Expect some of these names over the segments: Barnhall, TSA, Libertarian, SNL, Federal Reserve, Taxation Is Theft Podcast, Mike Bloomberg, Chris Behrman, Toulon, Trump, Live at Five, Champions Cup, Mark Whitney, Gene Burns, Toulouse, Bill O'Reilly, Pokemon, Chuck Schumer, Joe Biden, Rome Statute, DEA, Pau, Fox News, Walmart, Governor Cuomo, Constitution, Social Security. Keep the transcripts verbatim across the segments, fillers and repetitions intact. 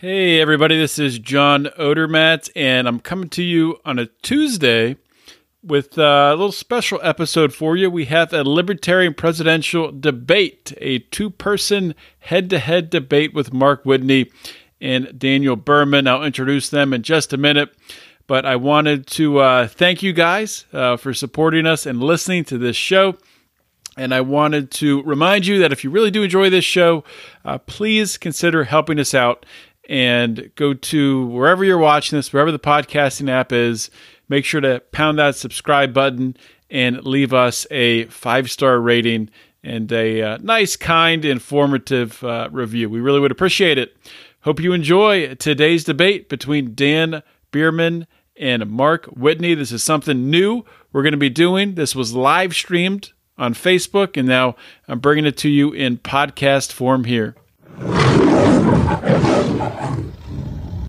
Hey everybody, this is John Odermatt, and I'm coming to you on a Tuesday with a little special episode for you. We have a Libertarian presidential debate, a two-person head-to-head debate with Mark Whitney and Daniel Behrman. I'll introduce them in just a minute, but I wanted to uh, thank you guys uh, for supporting us and listening to this show. And I wanted to remind you that if you really do enjoy this show, uh, please consider helping us out. And go to wherever you're watching this, wherever the podcasting app is, make sure to pound that subscribe button and leave us a five-star rating and a uh, nice, kind, informative uh, review. We really would appreciate it. Hope you enjoy today's debate between Dan Behrman and Mark Whitney. This is something new we're going to be doing. This was live streamed on Facebook, and now I'm bringing it to you in podcast form here.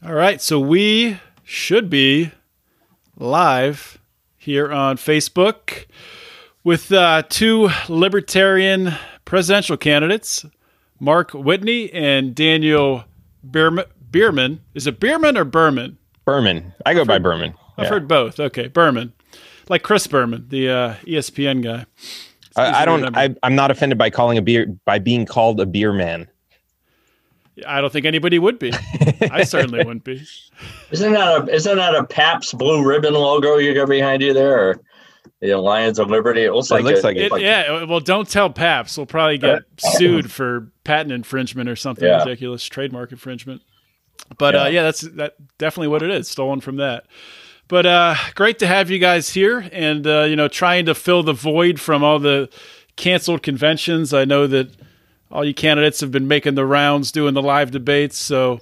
All right, so we should be live here on Facebook with uh, two Libertarian presidential candidates, Mark Whitney and Daniel Behrman. Behrman. Is it Behrman or Behrman? Behrman. I go I've by heard, Behrman. I've yeah. heard both. Okay, Behrman. Like Chris Behrman, the uh, E S P N guy. I, I don't. I, I'm not offended by calling a beer by being called a beer man. I don't think anybody would be. I certainly wouldn't be. Isn't that a isn't that a Pabst blue ribbon logo you got behind you there, or the Lions of Liberty? It looks like it. Looks a, like it, it yeah. Well, don't tell Pabst. We'll probably get sued for patent infringement or something yeah. ridiculous, trademark infringement. But yeah. Uh, yeah, that's that definitely what it is. Stolen from that. But uh, great to have you guys here, and uh, you know, trying to fill the void from all the canceled conventions. I know that. All you candidates have been making the rounds, doing the live debates. So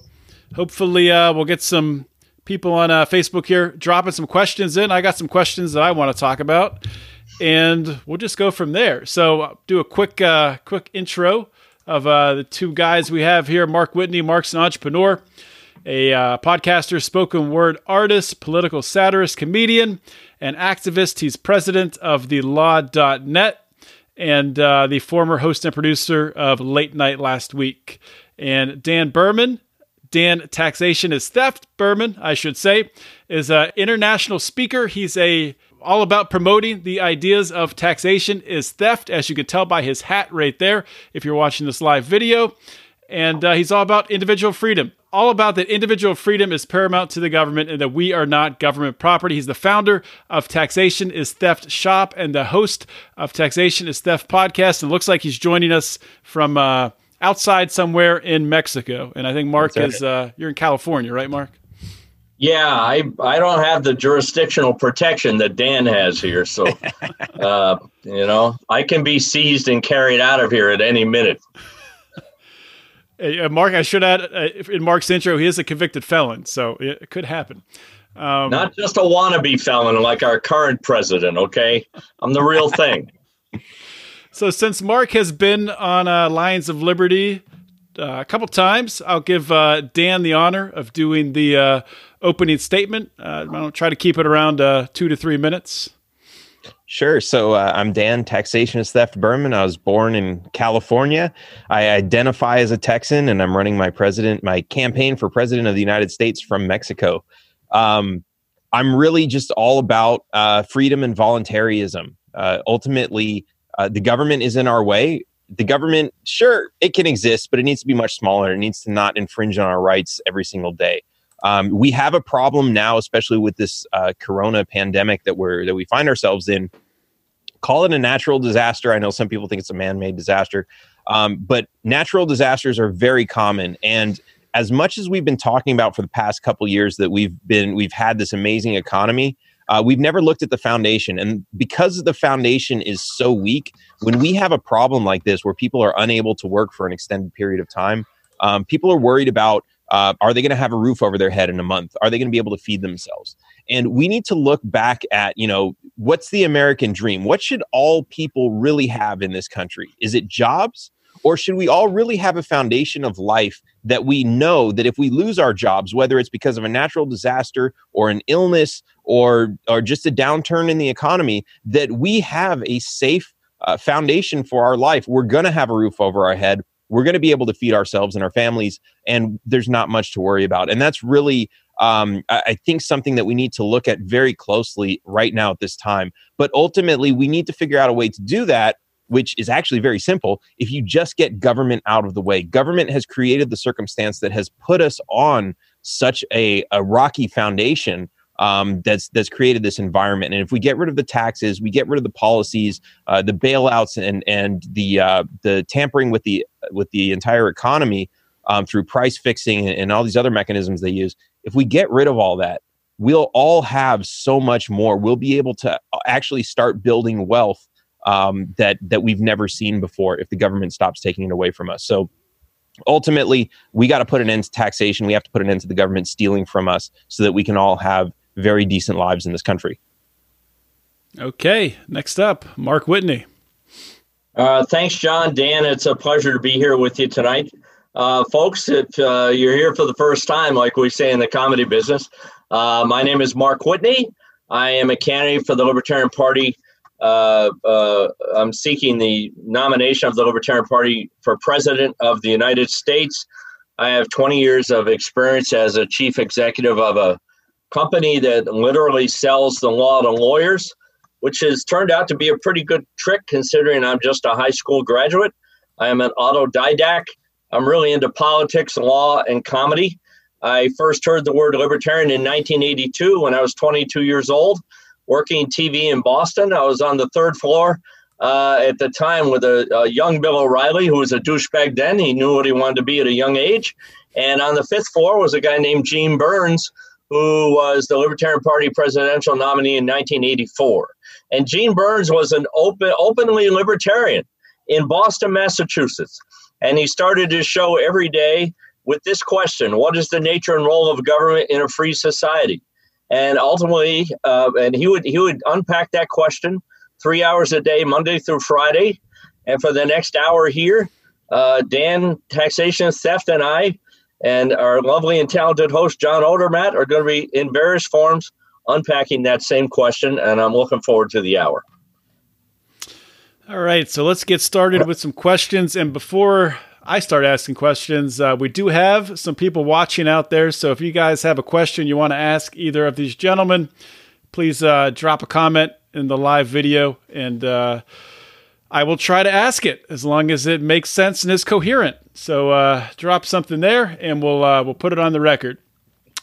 hopefully uh, we'll get some people on uh, Facebook here dropping some questions in. I got some questions that I want to talk about, and we'll just go from there. So I'll do a quick uh, quick intro of uh, the two guys we have here. Mark Whitney. Mark's an entrepreneur, a uh, podcaster, spoken word artist, political satirist, comedian, and activist. He's president of the law dot net. and uh, the former host and producer of Late Nite Last Week. And Dan Behrman, Dan Taxation Is Theft Behrman, I should say, is an international speaker. He's a all about promoting the ideas of taxation is theft, as you can tell by his hat right there, if you're watching this live video. And uh, he's all about individual freedom, all about that individual freedom is paramount to the government and that we are not government property. He's the founder of Taxation Is Theft Shop and the host of Taxation Is Theft Podcast. And it looks like he's joining us from uh, outside somewhere in Mexico. And I think Mark That's is, uh, you're in California, right, Mark? Yeah, I, I don't have the jurisdictional protection that Dan has here. So, uh, you know, I can be seized and carried out of here at any minute. Uh, Mark, I should add, uh, in Mark's intro, he is a convicted felon, so it could happen. Um, Not just a wannabe felon like our current president, okay? I'm the real thing. So since Mark has been on uh, Lions of Liberty uh, a couple times, I'll give uh, Dan the honor of doing the uh, opening statement. Uh, I'll try to keep it around uh, two to three minutes. Sure. So uh, I'm Dan, Taxation Is Theft Behrman. I was born in California. I identify as a Texan, and I'm running my president, my campaign for president of the United States from Mexico. Um, I'm really just all about uh, freedom and voluntarism. Uh, ultimately, uh, the government is in our way. The government, sure, it can exist, but it needs to be much smaller. It needs to not infringe on our rights every single day. Um, we have a problem now, especially with this uh, corona pandemic that we're that we find ourselves in. Call it a natural disaster. I know some people think it's a man-made disaster, um, but natural disasters are very common. And as much as we've been talking about for the past couple of years that we've been we've had this amazing economy, uh, we've never looked at the foundation. And because the foundation is so weak, when we have a problem like this where people are unable to work for an extended period of time, um, people are worried about. Uh, are they going to have a roof over their head in a month? Are they going to be able to feed themselves? And we need to look back at, you know, what's the American dream? What should all people really have in this country? Is it jobs? Or should we all really have a foundation of life that we know that if we lose our jobs, whether it's because of a natural disaster or an illness or, or just a downturn in the economy, that we have a safe uh, foundation for our life? We're going to have a roof over our head. we're going to be able to feed ourselves and our families, and there's not much to worry about. And that's really, um, I, I think, something that we need to look at very closely right now at this time. But ultimately, we need to figure out a way to do that, which is actually very simple. If you just get government out of the way, government has created the circumstance that has put us on such a, a rocky foundation Um, that's that's created this environment. And if we get rid of the taxes, we get rid of the policies, uh, the bailouts, and and the uh, the tampering with the with the entire economy um, through price fixing and, and all these other mechanisms they use. If we get rid of all that, we'll all have so much more. We'll be able to actually start building wealth um, that that we've never seen before if the government stops taking it away from us. So ultimately, we got to put an end to taxation. We have to put an end to the government stealing from us so that we can all have very decent lives in this country. Okay. Next up, Mark Whitney. Uh, thanks, John. Dan, it's a pleasure to be here with you tonight. Uh, folks, if uh, you're here for the first time, like we say in the comedy business, uh, my name is Mark Whitney. I am a candidate for the Libertarian Party. Uh, uh, I'm seeking the nomination of the Libertarian Party for President of the United States. I have twenty years of experience as a chief executive of a company that literally sells the law to lawyers, which has turned out to be a pretty good trick considering I'm just a high school graduate. I am an autodidact. I'm really into politics, law, and comedy. I first heard the word libertarian in nineteen eighty-two when I was twenty-two years old, working T V in Boston. I was on the third floor uh, at the time with a, a young Bill O'Reilly, who was a douchebag then. He knew what he wanted to be at a young age. And on the fifth floor was a guy named Gene Burns, who was the Libertarian Party presidential nominee in nineteen eighty-four. And Gene Burns was an open, openly libertarian in Boston, Massachusetts. And he started his show every day with this question: what is the nature and role of government in a free society? And ultimately, uh, and he would, he would unpack that question three hours a day, Monday through Friday. And for the next hour here, uh, Dan, Taxation Is Theft, and I, and our lovely and talented host, John Odermatt, are going to be in various forms unpacking that same question, and I'm looking forward to the hour. All right, so let's get started with some questions. And before I start asking questions, uh, we do have some people watching out there. So if you guys have a question you want to ask either of these gentlemen, please uh, drop a comment in the live video, and uh, I will try to ask it as long as it makes sense and is coherent. So uh, drop something there, and we'll uh, we'll put it on the record.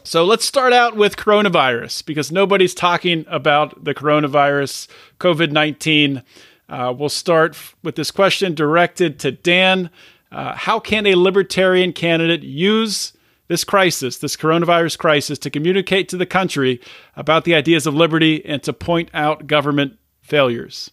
So let's start out with coronavirus, because nobody's talking about the coronavirus, COVID nineteen. Uh, we'll start f- with this question directed to Dan. Uh, how can a libertarian candidate use this crisis, this coronavirus crisis, to communicate to the country about the ideas of liberty and to point out government failures?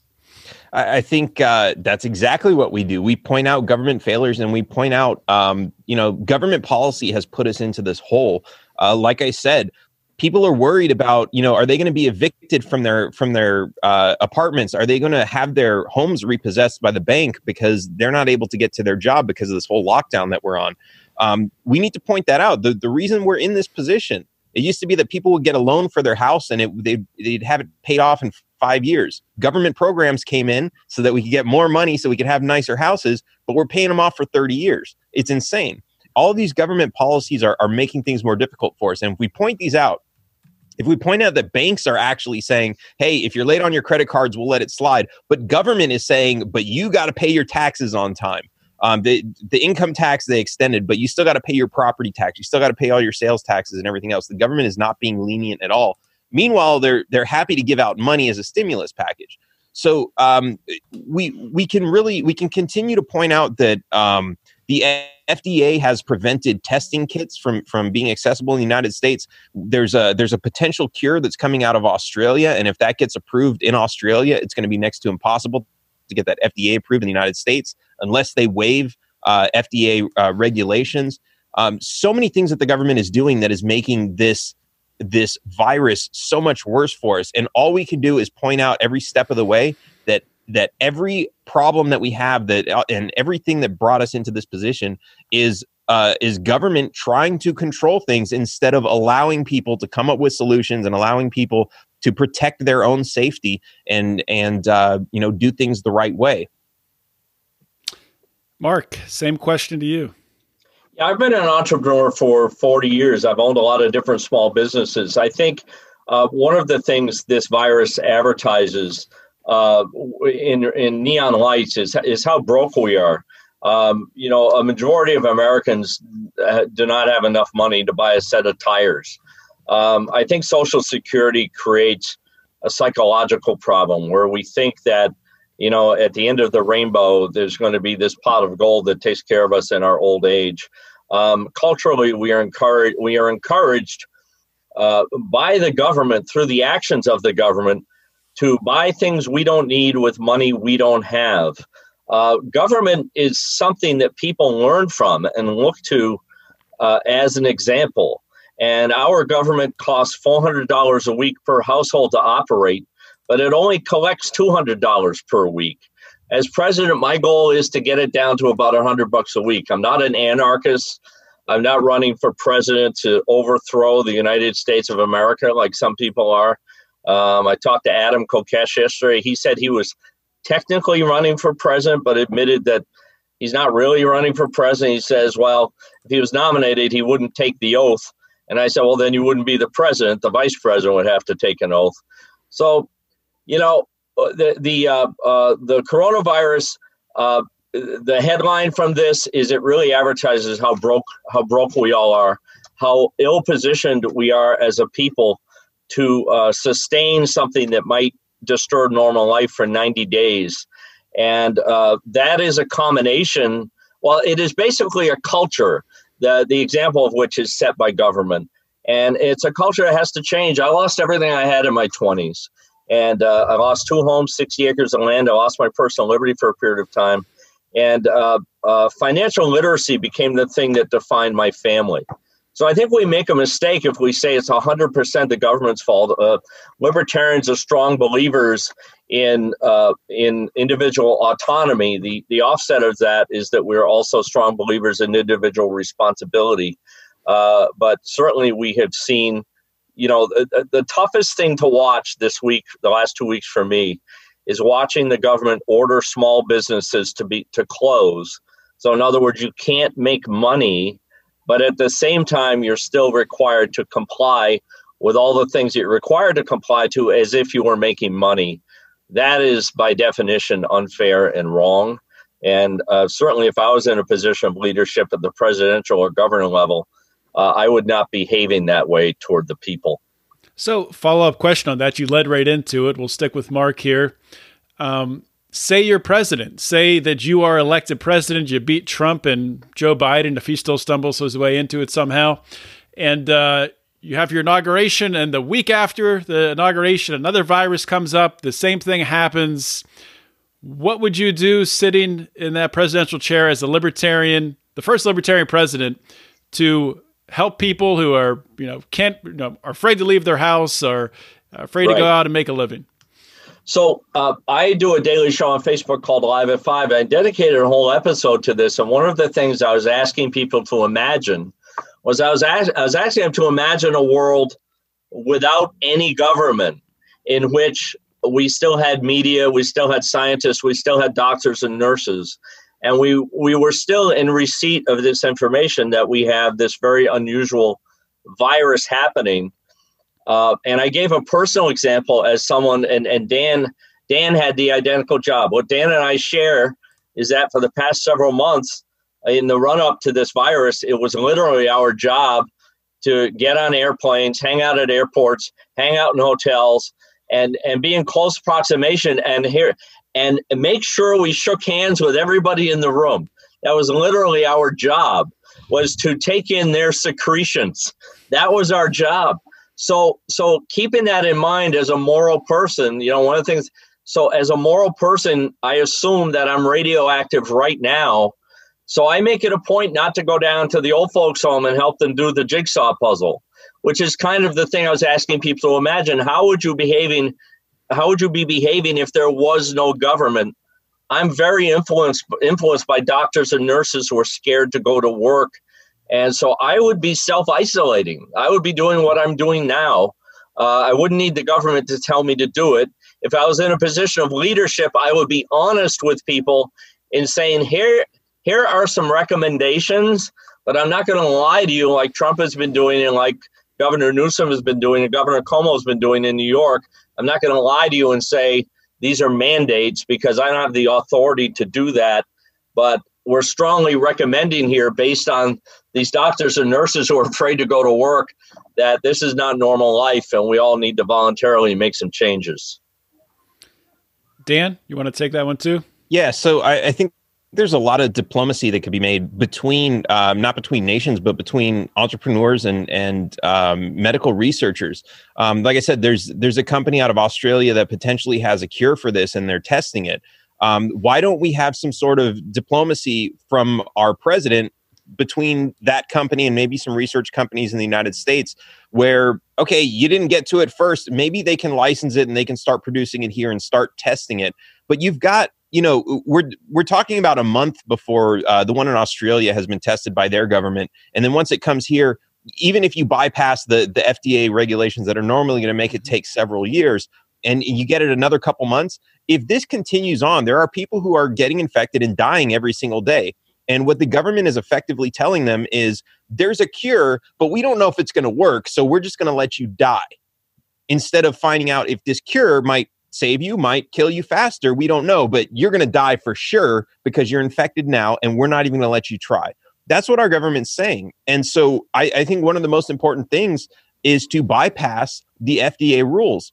I think uh, that's exactly what we do. We point out government failures, and we point out, um, you know, government policy has put us into this hole. Uh, like I said, people are worried about, you know, are they going to be evicted from their from their uh, apartments? Are they going to have their homes repossessed by the bank because they're not able to get to their job because of this whole lockdown that we're on? Um, we need to point that out. The, the reason we're in this position, it used to be that people would get a loan for their house and it, they'd, they'd have it paid off in five years. Government programs came in so that we could get more money so we could have nicer houses, but we're paying them off for thirty years. It's insane. All these government policies are, are making things more difficult for us. And if we point these out, if we point out that banks are actually saying, hey, if you're late on your credit cards, we'll let it slide. But government is saying, but you got to pay your taxes on time. Um, the, the income tax they extended, but you still got to pay your property tax. You still got to pay all your sales taxes and everything else. The government is not being lenient at all. Meanwhile, they're they're happy to give out money as a stimulus package. So um, we we can really we can continue to point out that um, the F D A has prevented testing kits from from being accessible in the United States. There's a there's a potential cure that's coming out of Australia, and if that gets approved in Australia, it's going to be next to impossible to get that F D A approved in the United States unless they waive uh, F D A uh, regulations. Um, so many things that the government is doing that is making this. this virus so much worse for us. And all we can do is point out every step of the way that that every problem that we have that uh, and everything that brought us into this position is uh, is government trying to control things instead of allowing people to come up with solutions and allowing people to protect their own safety and and uh, you know do things the right way. Mark, same question to you. Yeah, I've been an entrepreneur for forty years. I've owned a lot of different small businesses. I think uh, one of the things this virus advertises uh, in in neon lights is is how broke we are. Um, you know, a majority of Americans uh, do not have enough money to buy a set of tires. Um, I think Social Security creates a psychological problem where we think that, you know, at the end of the rainbow, there's going to be this pot of gold that takes care of us in our old age. Um, culturally, we are encouraged, we are encouraged uh, by the government through the actions of the government to buy things we don't need with money we don't have. Uh, government is something that people learn from and look to uh, as an example. And our government costs four hundred dollars a week per household to operate, but it only collects two hundred dollars per week. As president, my goal is to get it down to about one hundred bucks a week. I'm not an anarchist. I'm not running for president to overthrow the United States of America like some people are. Um, I talked to Adam Kokesh yesterday. He said he was technically running for president, but admitted that he's not really running for president. He says, well, if he was nominated, he wouldn't take the oath. And I said, well, then you wouldn't be the president. The vice president would have to take an oath. So, you know, the the uh, uh, the coronavirus, uh, the headline from this is it really advertises how broke how broke we all are, how ill positioned we are as a people to uh, sustain something that might disturb normal life for ninety days. And uh, that is a combination. Well, it is basically a culture. The, the example of which is set by government. And it's a culture that has to change. I lost everything I had in my twenties. And uh, I lost two homes, sixty acres of land. I lost my personal liberty for a period of time. And uh, uh, financial literacy became the thing that defined my family. So I think we make a mistake if we say it's one hundred percent the government's fault. Uh, libertarians are strong believers in uh, in individual autonomy. The the offset of that is that we're also strong believers in individual responsibility. Uh, but certainly we have seen, you know, the, the toughest thing to watch this week, the last two weeks for me, is watching the government order small businesses to be to close. So in other words, you can't make money, but at the same time, you're still required to comply with all the things you're required to comply to as if you were making money. That is, by definition, unfair and wrong. And uh, certainly if I was in a position of leadership at the presidential or governor level, uh, I would not be behaving that way toward the people. So follow-up question on that. You led right into it. We'll stick with Mark here. Um, Say you're president. Say that you are elected president. You beat Trump and Joe Biden, if he still stumbles his way into it somehow. And uh, you have your inauguration, and the week after the inauguration, another virus comes up. The same thing happens. What would you do sitting in that presidential chair as a libertarian, the first libertarian president, to help people who are, you know, can't, you know, are afraid to leave their house or afraid right. to go out and make a living? So uh, I do a daily show on Facebook called Live at Five. I dedicated a whole episode to this. And one of the things I was asking people to imagine was I was, as- I was asking them to imagine a world without any government in which we still had media, we still had scientists, we still had doctors and nurses. And we, we were still in receipt of this information that we have this very unusual virus happening. Uh, and I gave a personal example as someone, and, and Dan Dan had the identical job. What Dan and I share is that for the past several months in the run-up to this virus, it was literally our job to get on airplanes, hang out at airports, hang out in hotels, and, and be in close approximation and here and make sure we shook hands with everybody in the room. That was literally our job, was to take in their secretions. That was our job. So so keeping that in mind as a moral person, you know, one of the things, so as a moral person, I assume that I'm radioactive right now. So I make it a point not to go down to the old folks home and help them do the jigsaw puzzle, which is kind of the thing I was asking people to imagine. How would you behaving? How would you be behaving if there was no government? I'm very influenced, influenced by doctors and nurses who are scared to go to work. And so I would be self-isolating. I would be doing what I'm doing now. Uh, I wouldn't need the government to tell me to do it. If I was in a position of leadership, I would be honest with people in saying, here, here are some recommendations, but I'm not going to lie to you like Trump has been doing and like Governor Newsom has been doing and Governor Cuomo has been doing in New York. I'm not going to lie to you and say these are mandates because I don't have the authority to do that. But we're strongly recommending here based on these doctors and nurses who are afraid to go to work that this is not normal life and we all need to voluntarily make some changes. Dan, you want to take that one too? Yeah, so I, I think there's a lot of diplomacy that could be made between, um, not between nations, but between entrepreneurs and and um, medical researchers. Um, like I said, there's there's a company out of Australia that potentially has a cure for this and they're testing it. Um, why don't we have some sort of diplomacy from our president between that company and maybe some research companies in the United States where, okay, you didn't get to it first, maybe they can license it and they can start producing it here and start testing it. But you've got, you know, we're we're talking about a month before uh, the one in Australia has been tested by their government. And then once it comes here, even if you bypass the, the F D A regulations that are normally going to make it take several years and you get it another couple months, if this continues on, there are people who are getting infected and dying every single day. And what the government is effectively telling them is there's a cure, but we don't know if it's going to work. So we're just going to let you die instead of finding out if this cure might save you, might kill you faster. We don't know, but you're going to die for sure because you're infected now. And we're not even going to let you try. That's what our government's saying. And so I, I think one of the most important things is to bypass the F D A rules.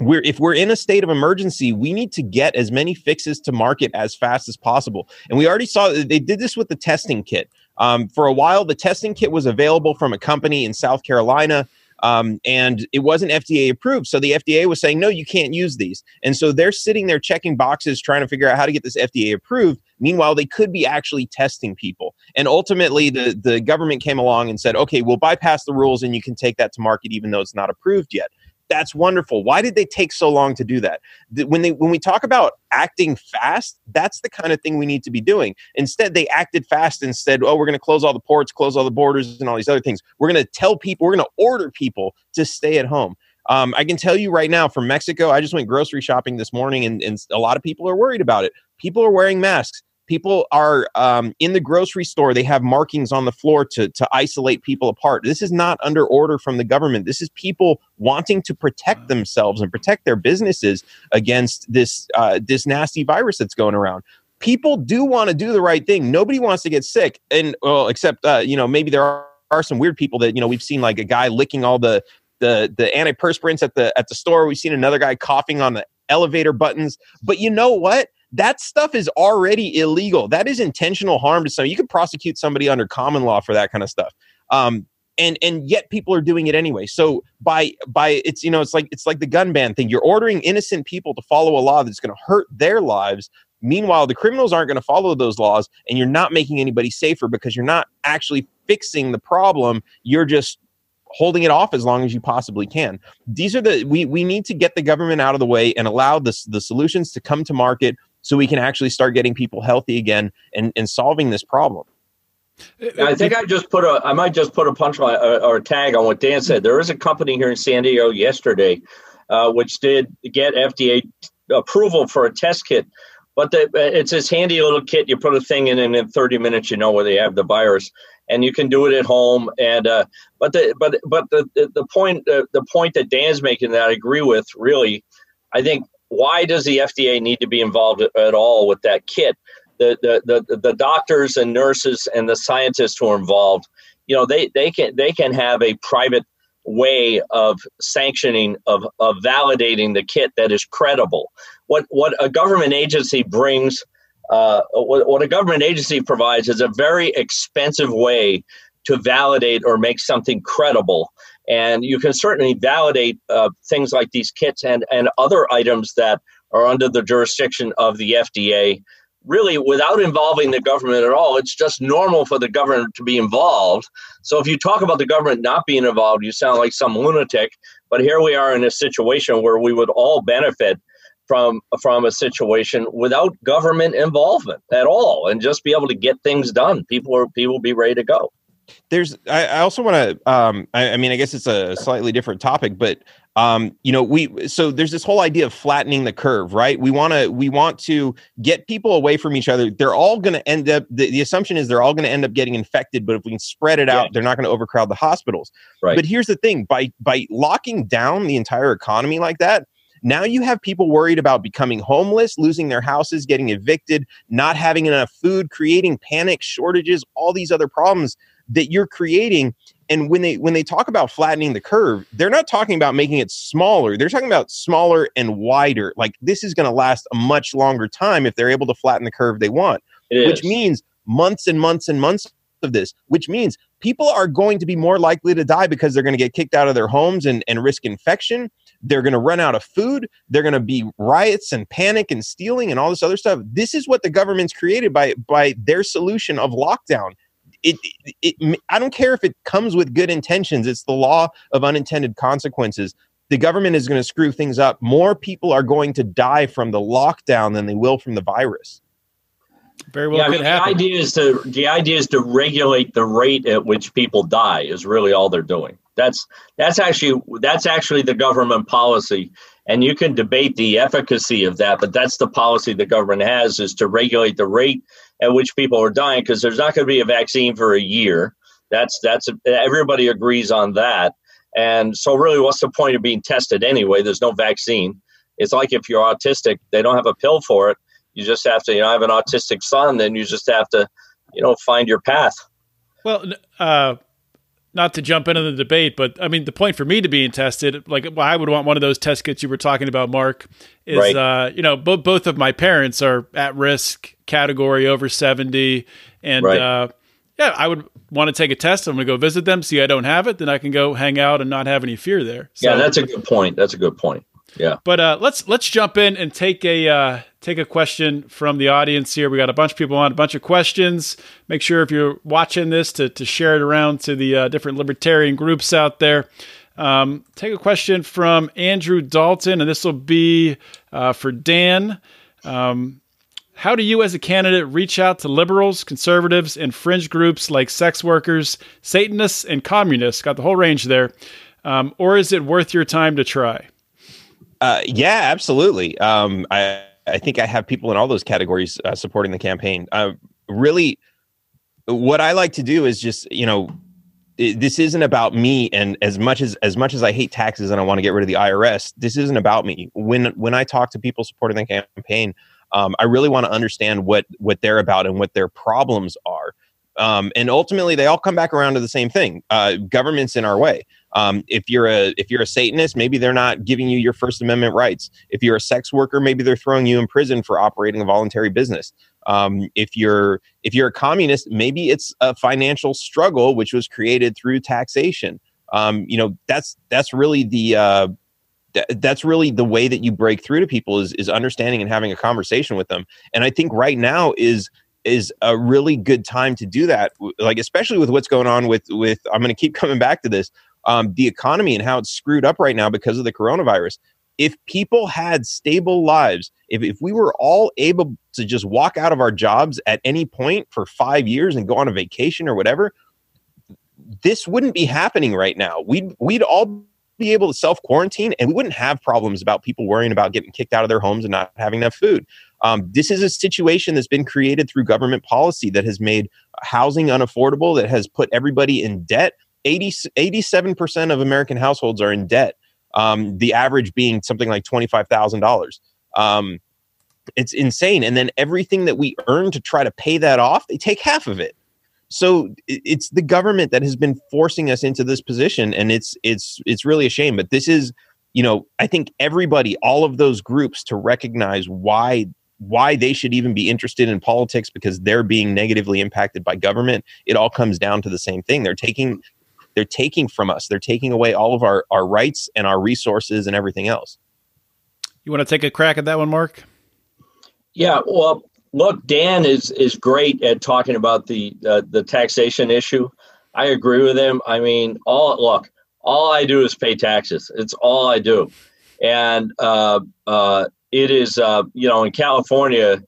We're, if we're in a state of emergency, we need to get as many fixes to market as fast as possible. And we already saw that they did this with the testing kit. Um, for a while, the testing kit was available from a company in South Carolina, um, and it wasn't F D A approved. So the F D A was saying, no, you can't use these. And so they're sitting there checking boxes, trying to figure out how to get this F D A approved. Meanwhile, they could be actually testing people. And ultimately, the, the government came along and said, okay, we'll bypass the rules and you can take that to market even though it's not approved yet. That's wonderful. Why did they take so long to do that? When they when we talk about acting fast, that's the kind of thing we need to be doing. Instead, they acted fast and said, oh, we're going to close all the ports, close all the borders and all these other things. We're going to tell people, we're going to order people to stay at home. Um, I can tell you right now from Mexico, I just went grocery shopping this morning and, and a lot of people are worried about it. People are wearing masks. People are um, in the grocery store. They have markings on the floor to, to isolate people apart. This is not under order from the government. This is people wanting to protect themselves and protect their businesses against this, uh, this nasty virus that's going around. People do want to do the right thing. Nobody wants to get sick. And well, except, uh, you know, maybe there are, are some weird people that, you know, we've seen like a guy licking all the, the, the antiperspirants at the, at the store. We've seen another guy coughing on the elevator buttons, but you know what? That stuff is already illegal. That is intentional harm to somebody. You can prosecute somebody under common law for that kind of stuff. Um, and and yet people are doing it anyway. So by by it's you know it's like it's like the gun ban thing. You're ordering innocent people to follow a law that's going to hurt their lives. Meanwhile, the criminals aren't going to follow those laws, and you're not making anybody safer because you're not actually fixing the problem. You're just holding it off as long as you possibly can. These are the we we need to get the government out of the way and allow the the solutions to come to market, so we can actually start getting people healthy again and, and solving this problem. I think I just put a, I might just put a punchline or, or a tag on what Dan said. There is a company here in San Diego yesterday, uh, which did get F D A approval for a test kit, but the, it's this handy little kit. You put a thing in and in thirty minutes, you know, where they have the virus and you can do it at home. And, uh, but the, but, but the, the point, uh, the point that Dan's making that I agree with really, I think, why does the F D A need to be involved at all with that kit? The the the, the doctors and nurses and the scientists who are involved, you know, they, they can they can have a private way of sanctioning of of validating the kit that is credible. What what a government agency brings, uh, what, what a government agency provides is a very expensive way to validate or make something credible. And you can certainly validate uh, things like these kits and, and other items that are under the jurisdiction of the F D A, really without involving the government at all. It's just normal for the government to be involved. So if you talk about the government not being involved, you sound like some lunatic. But here we are in a situation where we would all benefit from, from a situation without government involvement at all and just be able to get things done. People are, people will be ready to go. There's, I, I also want to, um, I, I mean, I guess it's a slightly different topic, but, um, you know, we, so there's this whole idea of flattening the curve, right? We want to, we want to get people away from each other. They're all going to end up, the, the assumption is they're all going to end up getting infected, but if we can spread it out, yeah. they're not going to overcrowd the hospitals. Right. But here's the thing, by, by locking down the entire economy like that, now you have people worried about becoming homeless, losing their houses, getting evicted, not having enough food, creating panic, shortages, all these other problems that you're creating. And when they when they talk about flattening the curve, they're not talking about making it smaller. They're talking about smaller and wider. Like, this is going to last a much longer time if they're able to flatten the curve they want, which means months and months and months of this, which means people are going to be more likely to die because they're going to get kicked out of their homes and, and risk infection. They're going to run out of food. They're going to be riots and panic and stealing and all this other stuff. This is what the government's created by by their solution of lockdown. It, it, it, I don't care if it comes with good intentions. It's the law of unintended consequences. The government is going to screw things up. More people are going to die from the lockdown than they will from the virus. Very well. Yeah, I mean, the idea is to the idea is to regulate the rate at which people die is really all they're doing. That's that's actually that's actually the government policy. And you can debate the efficacy of that, but that's the policy the government has, is to regulate the rate at which people are dying, because there's not going to be a vaccine for a year. That's that's everybody agrees on that. And so really, what's the point of being tested anyway? There's no vaccine. It's like if you're autistic, they don't have a pill for it. You just have to, you know, I have an autistic son, then you just have to, you know, find your path. Well, uh, not to jump into the debate, but I mean, the point for me to being tested, like I would want one of those test kits you were talking about, Mark, is, right. uh, you know, bo- both of my parents are at risk category over seventy. And right. uh, yeah, I would want to take a test. I'm going to go visit them, see I don't have it. Then I can go hang out and not have any fear there. So, yeah, that's a good point. That's a good point. Yeah, but uh, let's let's jump in and take a uh, take a question from the audience here. We got a bunch of people on, a bunch of questions. Make sure if you're watching this to to share it around to the uh, different libertarian groups out there. Um, take a question from Andrew Dalton, and this will be uh, for Dan. Um, how do you, as a candidate, reach out to liberals, conservatives, and fringe groups like sex workers, Satanists, and communists? Got the whole range there. Um, or is it worth your time to try? Uh, yeah, absolutely. Um, I, I think I have people in all those categories uh, supporting the campaign. Uh, really, what I like to do is just, you know, it, this isn't about me. And as much as as much as I hate taxes and I want to get rid of the I R S, this isn't about me. When when I talk to people supporting the campaign, um, I really want to understand what what they're about and what their problems are. Um, and ultimately, they all come back around to the same thing. Uh, government's in our way. Um, if you're a if you're a Satanist, maybe they're not giving you your First Amendment rights. If you're a sex worker, maybe they're throwing you in prison for operating a voluntary business. Um, if you're if you're a communist, maybe it's a financial struggle which was created through taxation. Um, you know, that's that's really the uh, th- that's really the way that you break through to people is is understanding and having a conversation with them. And I think right now is. is a really good time to do that, like especially with what's going on with with I'm going to keep coming back to this, um, the economy and how it's screwed up right now because of the coronavirus. If people had stable lives, if, if we were all able to just walk out of our jobs at any point for five years and go on a vacation or whatever, this wouldn't be happening right now. We'd we'd all be able to self-quarantine and we wouldn't have problems about people worrying about getting kicked out of their homes and not having enough food. Um, this is a situation that's been created through government policy that has made housing unaffordable, that has put everybody in debt. eighty, eighty-seven percent of American households are in debt, um, the average being something like twenty-five thousand dollars. Um, it's insane. And then everything that we earn to try to pay that off, they take half of it. So it's the government that has been forcing us into this position. And it's it's it's really a shame. But this is, you know, I think everybody, all of those groups to recognize why why they should even be interested in politics because they're being negatively impacted by government. It all comes down to the same thing. They're taking they're taking from us. They're taking away all of our, our rights and our resources and everything else. You want to take a crack at that one, Mark? Yeah, well, look, Dan is is great at talking about the uh, the taxation issue. I agree with him. I mean, all look, all I do is pay taxes. It's all I do. And uh, uh, it is, uh, you know, in California,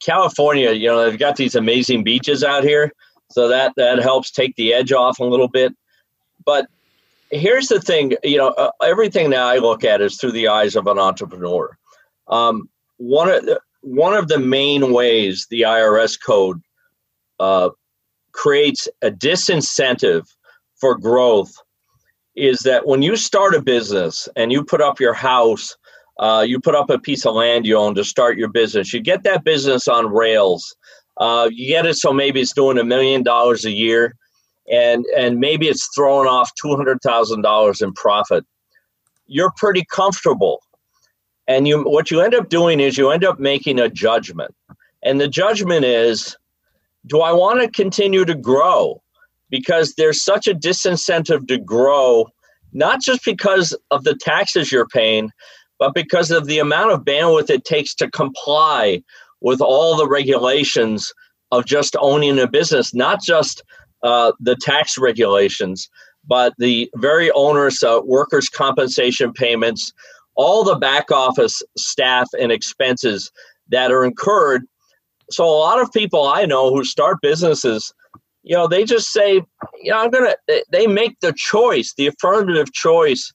California, you know, they've got these amazing beaches out here. So that, that helps take the edge off a little bit. But here's the thing, you know, uh, everything that I look at is through the eyes of an entrepreneur. Um, one of the, one of the main ways the I R S code uh, creates a disincentive for growth is that when you start a business and you put up your house, uh, you put up a piece of land you own to start your business, you get that business on rails. Uh, you get it so maybe it's doing a million dollars a year, and and maybe it's throwing off two hundred thousand dollars in profit. You're pretty comfortable. And you, what you end up doing is you end up making a judgment. And the judgment is, do I want to continue to grow? Because there's such a disincentive to grow, not just because of the taxes you're paying, but because of the amount of bandwidth it takes to comply with all the regulations of just owning a business, not just uh, the tax regulations, but the very onerous uh, workers' compensation payments, all the back office staff and expenses that are incurred. So a lot of people I know who start businesses, you know, they just say, you know, I'm going to, they make the choice, the affirmative choice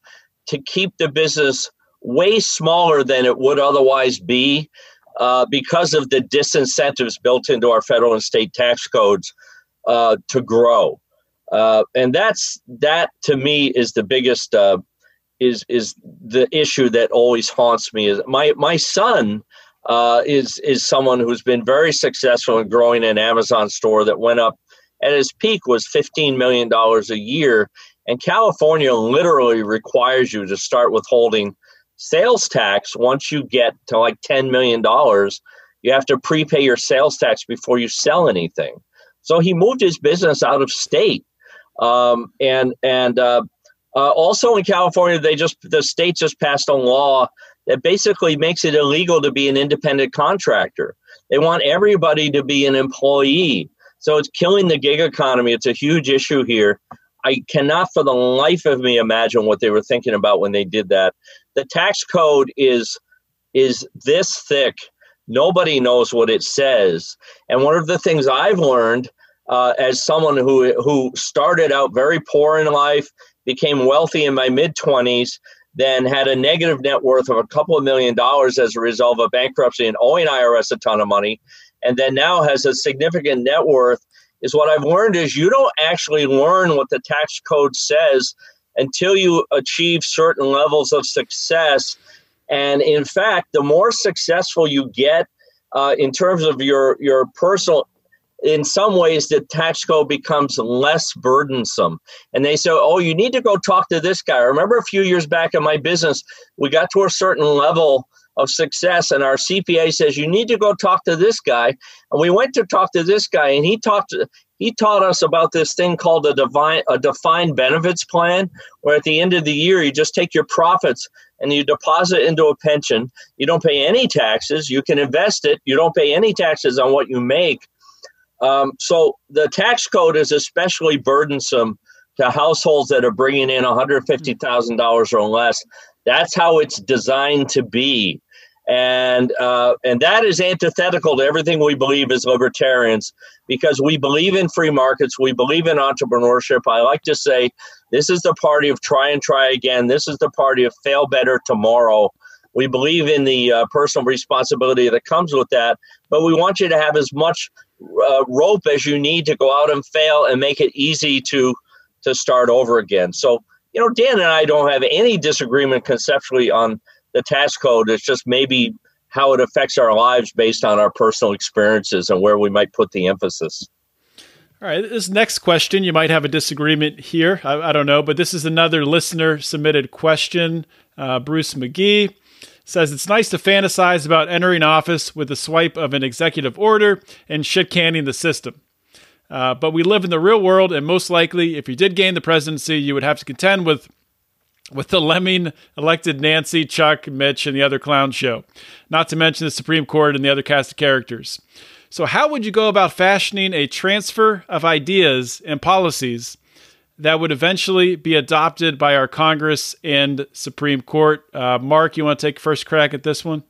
to keep the business way smaller than it would otherwise be uh, because of the disincentives built into our federal and state tax codes uh, to grow. Uh, and that's, that to me is the biggest, uh, is, is the issue that always haunts me. Is my, my son uh, is, is someone who's been very successful in growing an Amazon store that went up at its peak was fifteen million dollars a year. And California literally requires you to start withholding sales tax. Once you get to like ten million dollars, you have to prepay your sales tax before you sell anything. So he moved his business out of state. Um, and and uh, uh, also in California, they just the state just passed a law that basically makes it illegal to be an independent contractor. They want everybody to be an employee. So it's killing the gig economy. It's a huge issue here. I cannot for the life of me imagine what they were thinking about when they did that. The tax code is, is this thick. Nobody knows what it says. And one of the things I've learned uh, as someone who, who started out very poor in life, became wealthy in my mid-twenties, then had a negative net worth of a couple of million dollars as a result of a bankruptcy and owing I R S a ton of money, and then now has a significant net worth, is what I've learned is you don't actually learn what the tax code says until you achieve certain levels of success. And in fact, the more successful you get uh, in terms of your, your personal, in some ways the tax code becomes less burdensome. And they say, oh, you need to go talk to this guy. I remember a few years back in my business, we got to a certain level of success and our C P A says, you need to go talk to this guy. And we went to talk to this guy and he talked, he taught us about this thing called a, divine, a defined benefits plan, where at the end of the year, you just take your profits and you deposit into a pension. You don't pay any taxes. You can invest it. You don't pay any taxes on what you make. Um, so the tax code is especially burdensome to households that are bringing in one hundred fifty thousand dollars or less. That's how it's designed to be. And uh, and that is antithetical to everything we believe as libertarians, because we believe in free markets. We believe in entrepreneurship. I like to say, this is the party of try and try again. This is the party of fail better tomorrow. We believe in the uh, personal responsibility that comes with that, but we want you to have as much uh, rope as you need to go out and fail and make it easy to, to start over again. So, you know, Dan and I don't have any disagreement conceptually on the tax code. It's just maybe how it affects our lives based on our personal experiences and where we might put the emphasis. All right. This next question, you might have a disagreement here. I, I don't know, but this is another listener submitted question. Uh, Bruce McGee says, it's nice to fantasize about entering office with the swipe of an executive order and shit canning the system. Uh, but we live in the real world, and most likely, if you did gain the presidency, you would have to contend with with the lemming elected Nancy, Chuck, Mitch, and the other clown show, not to mention the Supreme Court and the other cast of characters. So how would you go about fashioning a transfer of ideas and policies that would eventually be adopted by our Congress and Supreme Court? Uh, Mark, you want to take first crack at this one?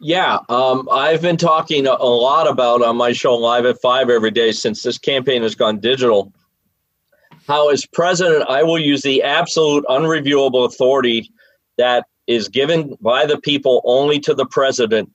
Yeah, um, I've been talking a lot about on my show Live at Five every day since this campaign has gone digital, how as president, I will use the absolute unreviewable authority that is given by the people only to the president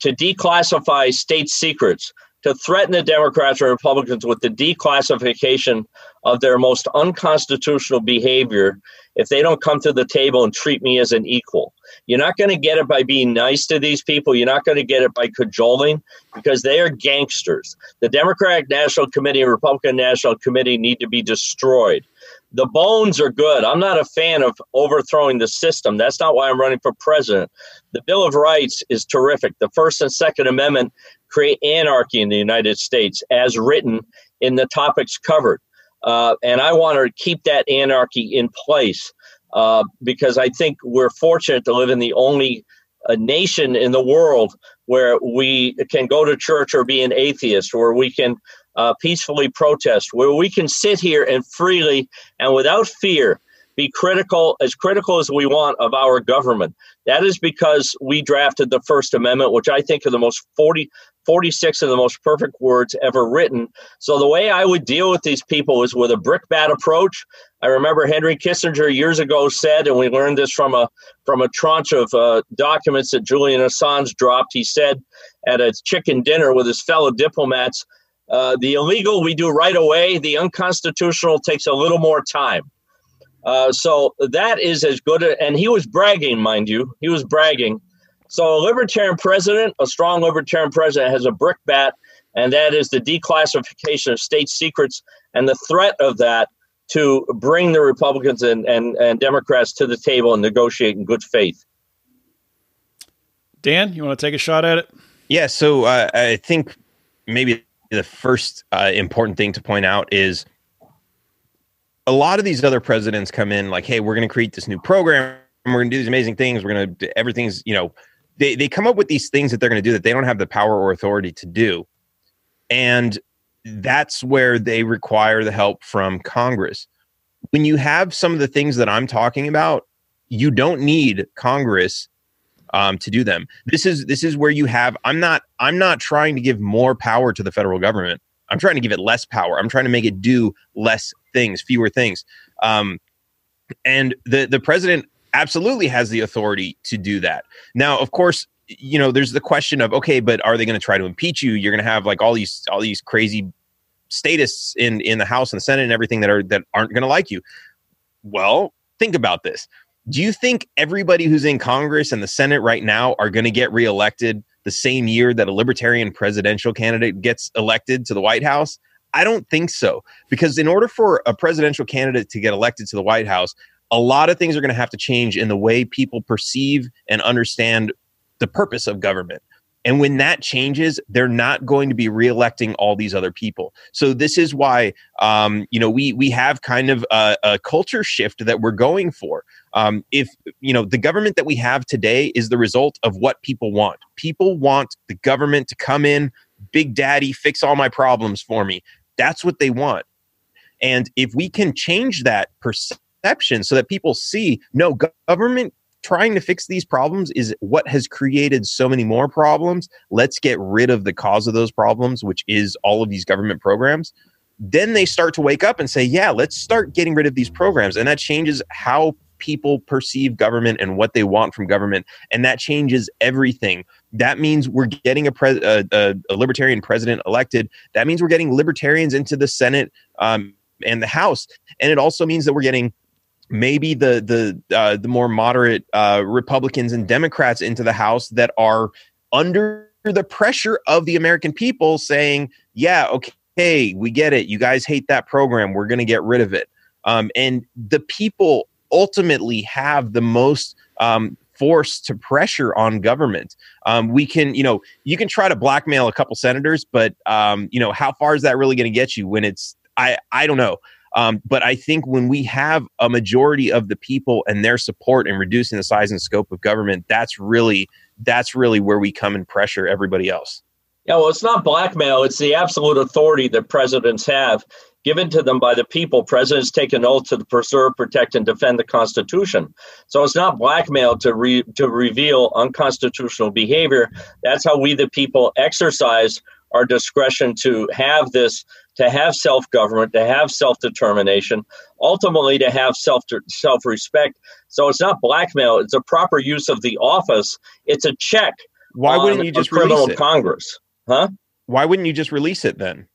to declassify state secrets, to threaten the Democrats or Republicans with the declassification of their most unconstitutional behavior if they don't come to the table and treat me as an equal. You're not going to get it by being nice to these people. You're not going to get it by cajoling, because they are gangsters. The Democratic National Committee and Republican National Committee need to be destroyed. The bones are good. I'm not a fan of overthrowing the system. That's not why I'm running for president. The Bill of Rights is terrific. The First and Second Amendment create anarchy in the United States as written in the topics covered. Uh, and I want to keep that anarchy in place uh, because I think we're fortunate to live in the only uh, nation in the world where we can go to church or be an atheist, where we can Uh, peacefully protest, where we can sit here and freely and without fear be critical, as critical as we want, of our government. That is because we drafted the First Amendment, which I think are the most forty, forty-six of the most perfect words ever written. So the way I would deal with these people is with a brickbat approach. I remember Henry Kissinger years ago said, and we learned this from a from a tranche of uh, documents that Julian Assange dropped, he said at a chicken dinner with his fellow diplomats, Uh, the illegal we do right away. The unconstitutional takes a little more time. Uh, so that is as good. A, and he was bragging, mind you. He was bragging. So a libertarian president, a strong libertarian president, has a brickbat, and that is the declassification of state secrets and the threat of that to bring the Republicans and, and, and Democrats to the table and negotiate in good faith. Dan, you want to take a shot at it? Yeah, so uh, I think maybe the first uh, important thing to point out is a lot of these other presidents come in like, hey, we're going to create this new program. We're going to do these amazing things. We're going to everything's, you know, they, they come up with these things that they're going to do that they don't have the power or authority to do. And that's where they require the help from Congress. When you have some of the things that I'm talking about, you don't need Congress Um, to do them. This is this is where you have. I'm not. I'm not trying to give more power to the federal government. I'm trying to give it less power. I'm trying to make it do less things, fewer things. Um, and the the president absolutely has the authority to do that. Now, of course, you know, there's the question of, okay, but are they going to try to impeach you? You're going to have like all these all these crazy statists in in the House and the Senate and everything that are that aren't going to like you. Well, think about this. Do you think everybody who's in Congress and the Senate right now are going to get reelected the same year that a libertarian presidential candidate gets elected to the White House? I don't think so, because in order for a presidential candidate to get elected to the White House, a lot of things are going to have to change in the way people perceive and understand the purpose of government. And when that changes, they're not going to be reelecting all these other people. So this is why, um, you know, we we have kind of a, a culture shift that we're going for. Um, if, you know, the government that we have today is the result of what people want. People want the government to come in, big daddy, fix all my problems for me. That's what they want. And if we can change that perception so that people see, no, government trying to fix these problems is what has created so many more problems. Let's get rid of the cause of those problems, which is all of these government programs. Then they start to wake up and say, yeah, let's start getting rid of these programs. And that changes how people perceive government and what they want from government. And that changes everything. That means we're getting a, pres- a, a, a libertarian president elected. That means we're getting libertarians into the Senate um, and the House. And it also means that we're getting maybe the the uh, the more moderate uh, Republicans and Democrats into the House that are under the pressure of the American people saying, yeah, okay, we get it. You guys hate that program. We're going to get rid of it. Um, and the people ultimately have the most um, force to pressure on government. Um, we can, you know, you can try to blackmail a couple senators, but, um, you know, how far is that really going to get you when it's, I, I don't know. Um, but I think when we have a majority of the people and their support in reducing the size and scope of government, that's really that's really where we come and pressure everybody else. Yeah, well, it's not blackmail. It's the absolute authority that presidents have. given to them by the people. Presidents take an oath to preserve, protect, and defend the Constitution. So it's not blackmail to re, to reveal unconstitutional behavior. That's how we, the people, exercise our discretion to have this, to have self-government, to have self-determination, ultimately to have self self-respect. So it's not blackmail. It's a proper use of the office. It's a check. Why wouldn't you just criminal release it? Congress, huh? Why wouldn't you just release it then?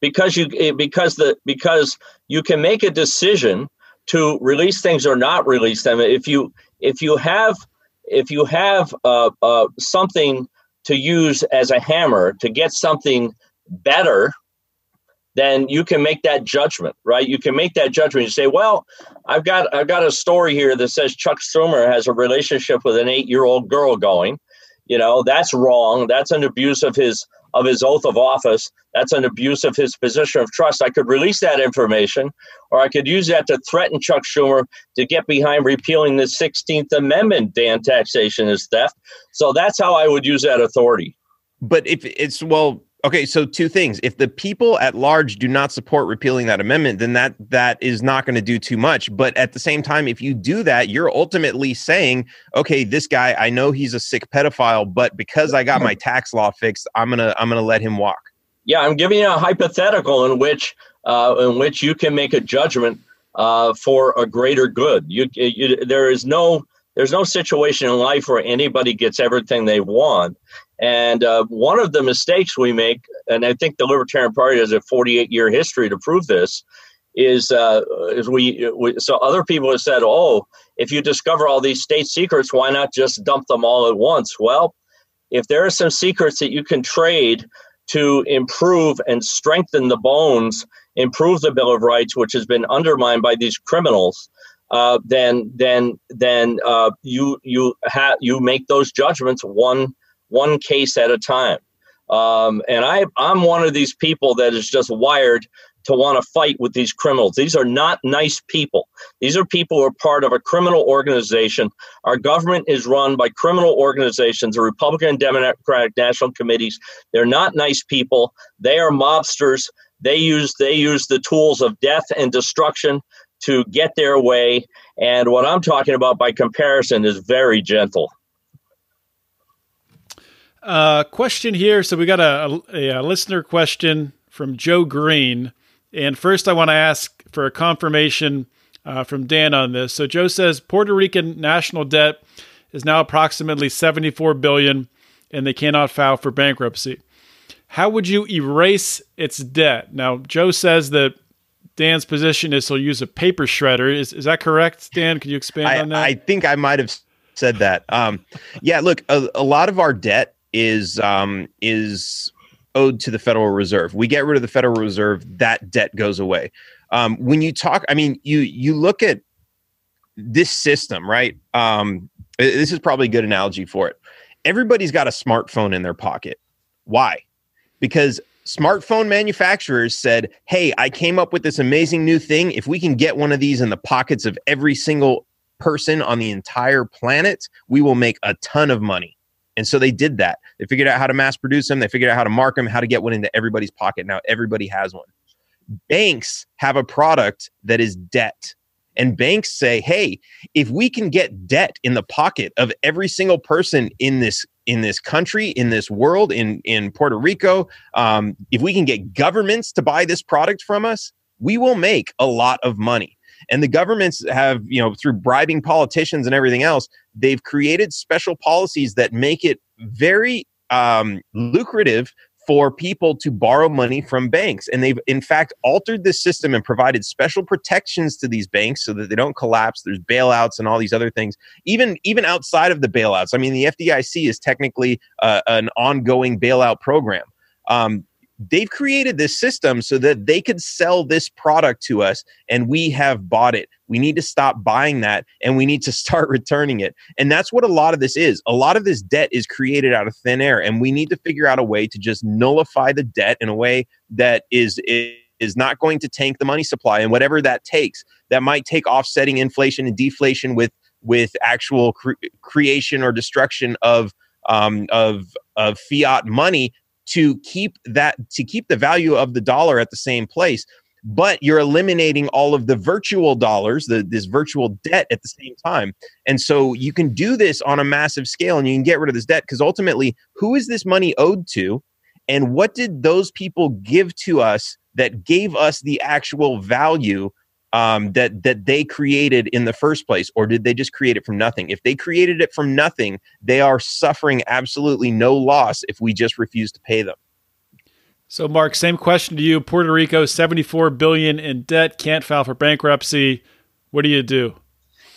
Because you because the because you can make a decision to release things or not release them. If you if you have if you have uh, uh, something to use as a hammer to get something better, then you can make that judgment, right? You can make that judgment. You say, well, I've got I've got a story here that says Chuck Schumer has a relationship with an eight-year-old girl going. You know, that's wrong. That's an abuse of his of his oath of office. That's an abuse of his position of trust. I could release that information, or I could use that to threaten Chuck Schumer to get behind repealing the sixteenth Amendment, Dan, taxation is theft. So that's how I would use that authority. But if it's, well, okay, so two things. If the people at large do not support repealing that amendment, then that that is not going to do too much. But at the same time, if you do that, you're ultimately saying, okay, this guy, I know he's a sick pedophile, but because I got my tax law fixed, I'm gonna I'm gonna let him walk. Yeah, I'm giving you a hypothetical in which uh, in which you can make a judgment uh, for a greater good. You, you there is no there's no situation in life where anybody gets everything they want. And uh, one of the mistakes we make, and I think the Libertarian Party has a forty-eight year history to prove this, is uh, is we, we so other people have said, oh, if you discover all these state secrets, why not just dump them all at once? Well, if there are some secrets that you can trade to improve and strengthen the bones, improve the Bill of Rights, which has been undermined by these criminals, uh, then then then uh, you you have you make those judgments one. One case at a time. Um, and I, I'm one of these people that is just wired to want to fight with these criminals. These are not nice people. These are people who are part of a criminal organization. Our government is run by criminal organizations, the Republican and Democratic National Committees. They're not nice people. They are mobsters. They use, they use the tools of death and destruction to get their way. And what I'm talking about by comparison is very gentle. Uh, question here. So we got a, a, a listener question from Joe Green. And first I want to ask for a confirmation uh, from Dan on this. So Joe says Puerto Rican national debt is now approximately seventy-four billion dollars and they cannot file for bankruptcy. How would you erase its debt? Now, Joe says that Dan's position is he'll use a paper shredder. Is, is that correct, Dan? Can you expand I, on that? I think I might have said that. Um, yeah, look, a, a lot of our debt is um, is owed to the Federal Reserve. We get rid of the Federal Reserve, that debt goes away. Um, when you talk, I mean, you you look at this system, right? Um, this is probably a good analogy for it. Everybody's got a smartphone in their pocket. Why? Because smartphone manufacturers said, hey, I came up with this amazing new thing. If we can get one of these in the pockets of every single person on the entire planet, we will make a ton of money. And so they did that. They figured out how to mass produce them. They figured out how to mark them, how to get one into everybody's pocket. Now everybody has one. Banks have a product that is debt. And banks say, hey, if we can get debt in the pocket of every single person in this in this country, in this world, in, in Puerto Rico, um, if we can get governments to buy this product from us, we will make a lot of money. And the governments have, you know, through bribing politicians and everything else, they've created special policies that make it very um, lucrative for people to borrow money from banks. And they've, in fact, altered this system and provided special protections to these banks so that they don't collapse. There's bailouts and all these other things, even even outside of the bailouts. I mean, the F D I C is technically uh, an ongoing bailout program. Um They've created this system so that they could sell this product to us, and we have bought it. We need to stop buying that, and we need to start returning it. And that's what a lot of this is. A lot of this debt is created out of thin air, and we need to figure out a way to just nullify the debt in a way that is is not going to tank the money supply. And whatever that takes, that might take offsetting inflation and deflation with with actual cre- creation or destruction of um, of of fiat money, to keep that, to keep the value of the dollar at the same place. but you're eliminating all of the virtual dollars, the, this virtual debt at the same time. And so you can do this on a massive scale and you can get rid of this debt, because ultimately, who is this money owed to? And what did those people give to us that gave us the actual value um, that that they created in the first place? Or did they just create it from nothing? If they created it from nothing, they are suffering absolutely no loss if we just refuse to pay them. So, Mark, same question to you. Puerto Rico, seventy-four billion dollars in debt, can't file for bankruptcy. What do you do?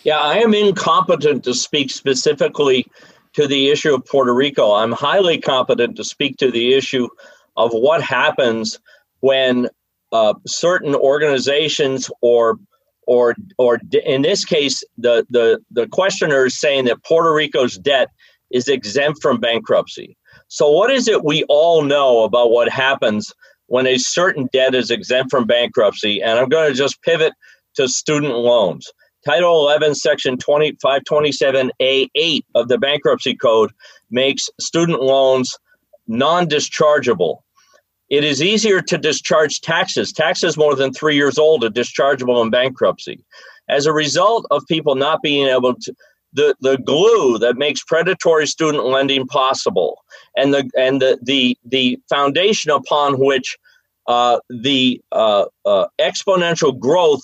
Yeah, I am incompetent to speak specifically to the issue of Puerto Rico. I'm highly competent to speak to the issue of what happens when uh, certain organizations or or or in this case, the, the, the questioner is saying that Puerto Rico's debt is exempt from bankruptcy. So what is it we all know about what happens when a certain debt is exempt from bankruptcy? And I'm going to just pivot to student loans. Title eleven, Section five twenty-seven A eight of the Bankruptcy Code makes student loans non-dischargeable. It is easier to discharge taxes, taxes more than three years old are dischargeable in bankruptcy. As a result of people not being able to, the, the glue that makes predatory student lending possible and the and the the, the foundation upon which uh, the uh, uh, exponential growth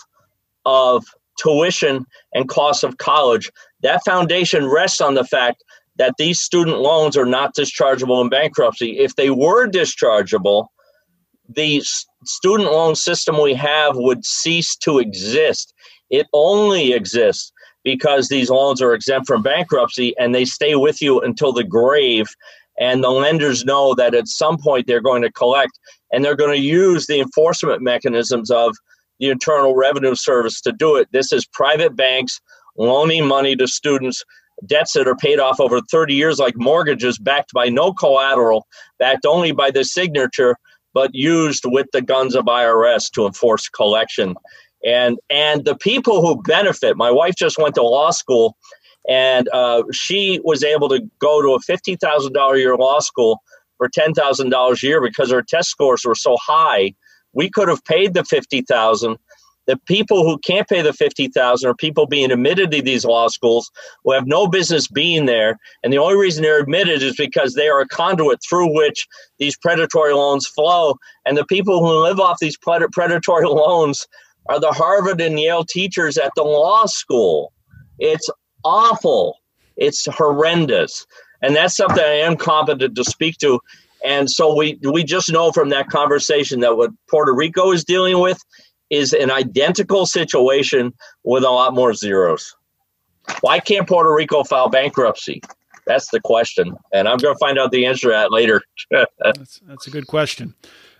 of tuition and costs of college, that foundation rests on the fact that these student loans are not dischargeable in bankruptcy. If they were dischargeable, the student loan system we have would cease to exist. It only exists because these loans are exempt from bankruptcy and they stay with you until the grave. And the lenders know that at some point they're going to collect, and they're going to use the enforcement mechanisms of the Internal Revenue Service to do it. This is private banks loaning money to students, debts that are paid off over thirty years like mortgages, backed by no collateral, backed only by the signature, but used with the guns of I R S to enforce collection. And and the people who benefit, my wife just went to law school, and uh, she was able to go to a fifty thousand dollars a year law school for ten thousand dollars a year because her test scores were so high. We could have paid the fifty thousand dollars. The people who can't pay the fifty thousand dollars are people being admitted to these law schools who have no business being there. And the only reason they're admitted is because they are a conduit through which these predatory loans flow. And the people who live off these predatory loans are the Harvard and Yale teachers at the law school. It's awful. It's horrendous. And that's something I am competent to speak to. And so we we just know from that conversation that what Puerto Rico is dealing with is an identical situation with a lot more zeros. Why can't Puerto Rico file bankruptcy? That's the question. And I'm going to find out the answer to that later. that's, that's a good question.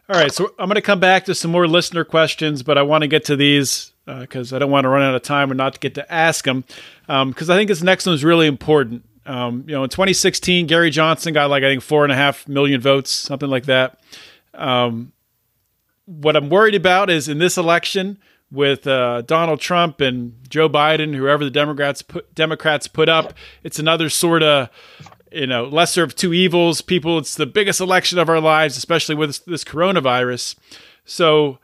All right. So I'm going to come back to some more listener questions, but I want to get to these because uh, I don't want to run out of time and not get to ask them, because um, I think this next one is really important. Um, you know, in twenty sixteen, Gary Johnson got like, I think, four and a half million votes, something like that. Um, what I'm worried about is in this election with uh, Donald Trump and Joe Biden, whoever the Democrats put, Democrats put up, it's another sort of, you know, lesser of two evils. People, it's the biggest election of our lives, especially with this, this coronavirus. So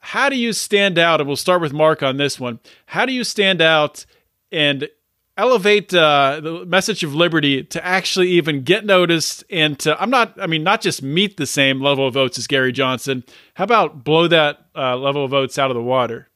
how do you stand out? And we'll start with Mark on this one. How do you stand out and elevate uh, the message of liberty to actually even get noticed and to, I'm not, I mean, not just meet the same level of votes as Gary Johnson. How about blow that uh, level of votes out of the water?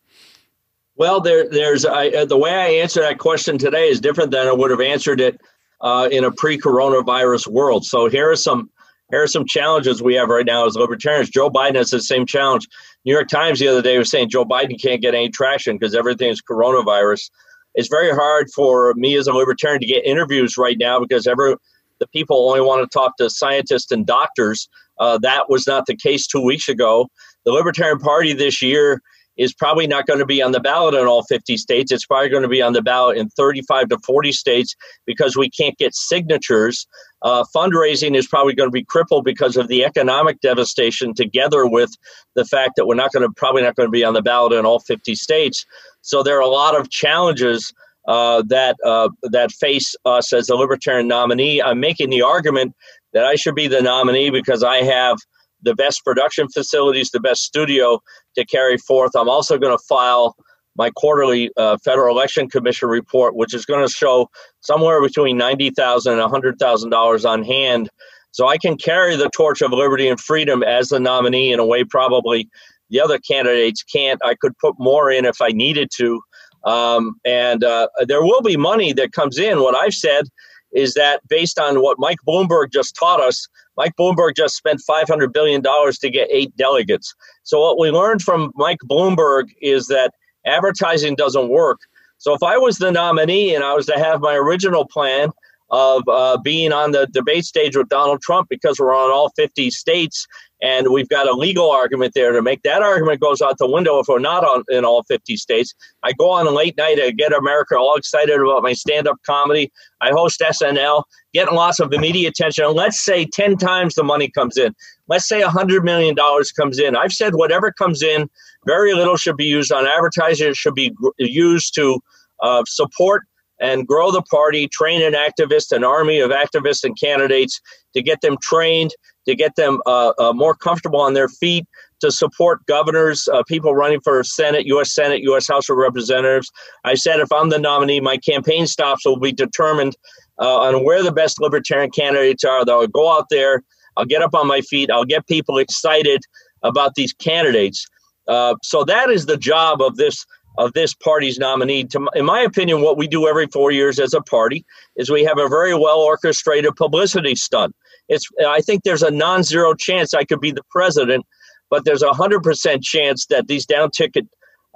Well, there, there's I, the way I answer that question today is different than I would have answered it uh, in a pre-coronavirus world. So here are some here are some challenges we have right now as libertarians. Joe Biden has the same challenge. New York Times the other day was saying Joe Biden can't get any traction because everything is coronavirus. It's very hard for me as a libertarian to get interviews right now because ever the people only want to talk to scientists and doctors. Uh, that was not the case two weeks ago. The Libertarian Party this year is probably not going to be on the ballot in all fifty states. It's probably going to be on the ballot in thirty-five to forty states because we can't get signatures. Uh, fundraising is probably going to be crippled because of the economic devastation, together with the fact that we're not going to probably not going to be on the ballot in all fifty states. So there are a lot of challenges uh, that uh, that face us as a libertarian nominee. I'm making the argument that I should be the nominee because I have the best production facilities, the best studio to carry forth. I'm also going to file my quarterly uh, Federal Election Commission report, which is going to show somewhere between ninety thousand dollars and one hundred thousand dollars on hand. So I can carry the torch of liberty and freedom as the nominee in a way probably the other candidates can't. I could put more in if I needed to. Um, and uh, there will be money that comes in. What I've said is that based on what Mike Bloomberg just taught us, Mike Bloomberg just spent five hundred billion dollars to get eight delegates. So what we learned from Mike Bloomberg is that advertising doesn't work. So if I was the nominee and I was to have my original plan of uh, being on the debate stage with Donald Trump, because we're on all fifty states and we've got a legal argument there to make, that argument goes out the window if we're not on, in all fifty states. I go on Late Night, I get America all excited about my stand-up comedy. I host S N L, getting lots of media attention. And let's say ten times the money comes in. Let's say one hundred million dollars comes in. I've said whatever comes in, very little should be used on advertising. It should be used to uh, support and grow the party, train an activist, an army of activists and candidates to get them trained, to get them uh, uh, more comfortable on their feet, to support governors, uh, people running for Senate, U S Senate, U S House of Representatives. I said if I'm the nominee, my campaign stops will be determined uh, on where the best libertarian candidates are. They'll go out there, I'll get up on my feet, I'll get people excited about these candidates. Uh, so that is the job of this of this party's nominee. To, in my opinion, what we do every four years as a party is we have a very well-orchestrated publicity stunt. It's, I think there's a non-zero chance I could be the president, but there's a one hundred percent chance that these down-ticket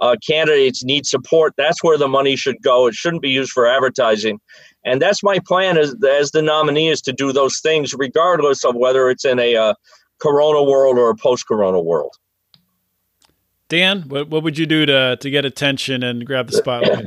uh, candidates need support. That's where the money should go. It shouldn't be used for advertising. And that's my plan as, as the nominee, is to do those things regardless of whether it's in a uh, corona world or a post-corona world. Dan, what, what would you do to to get attention and grab the spotlight?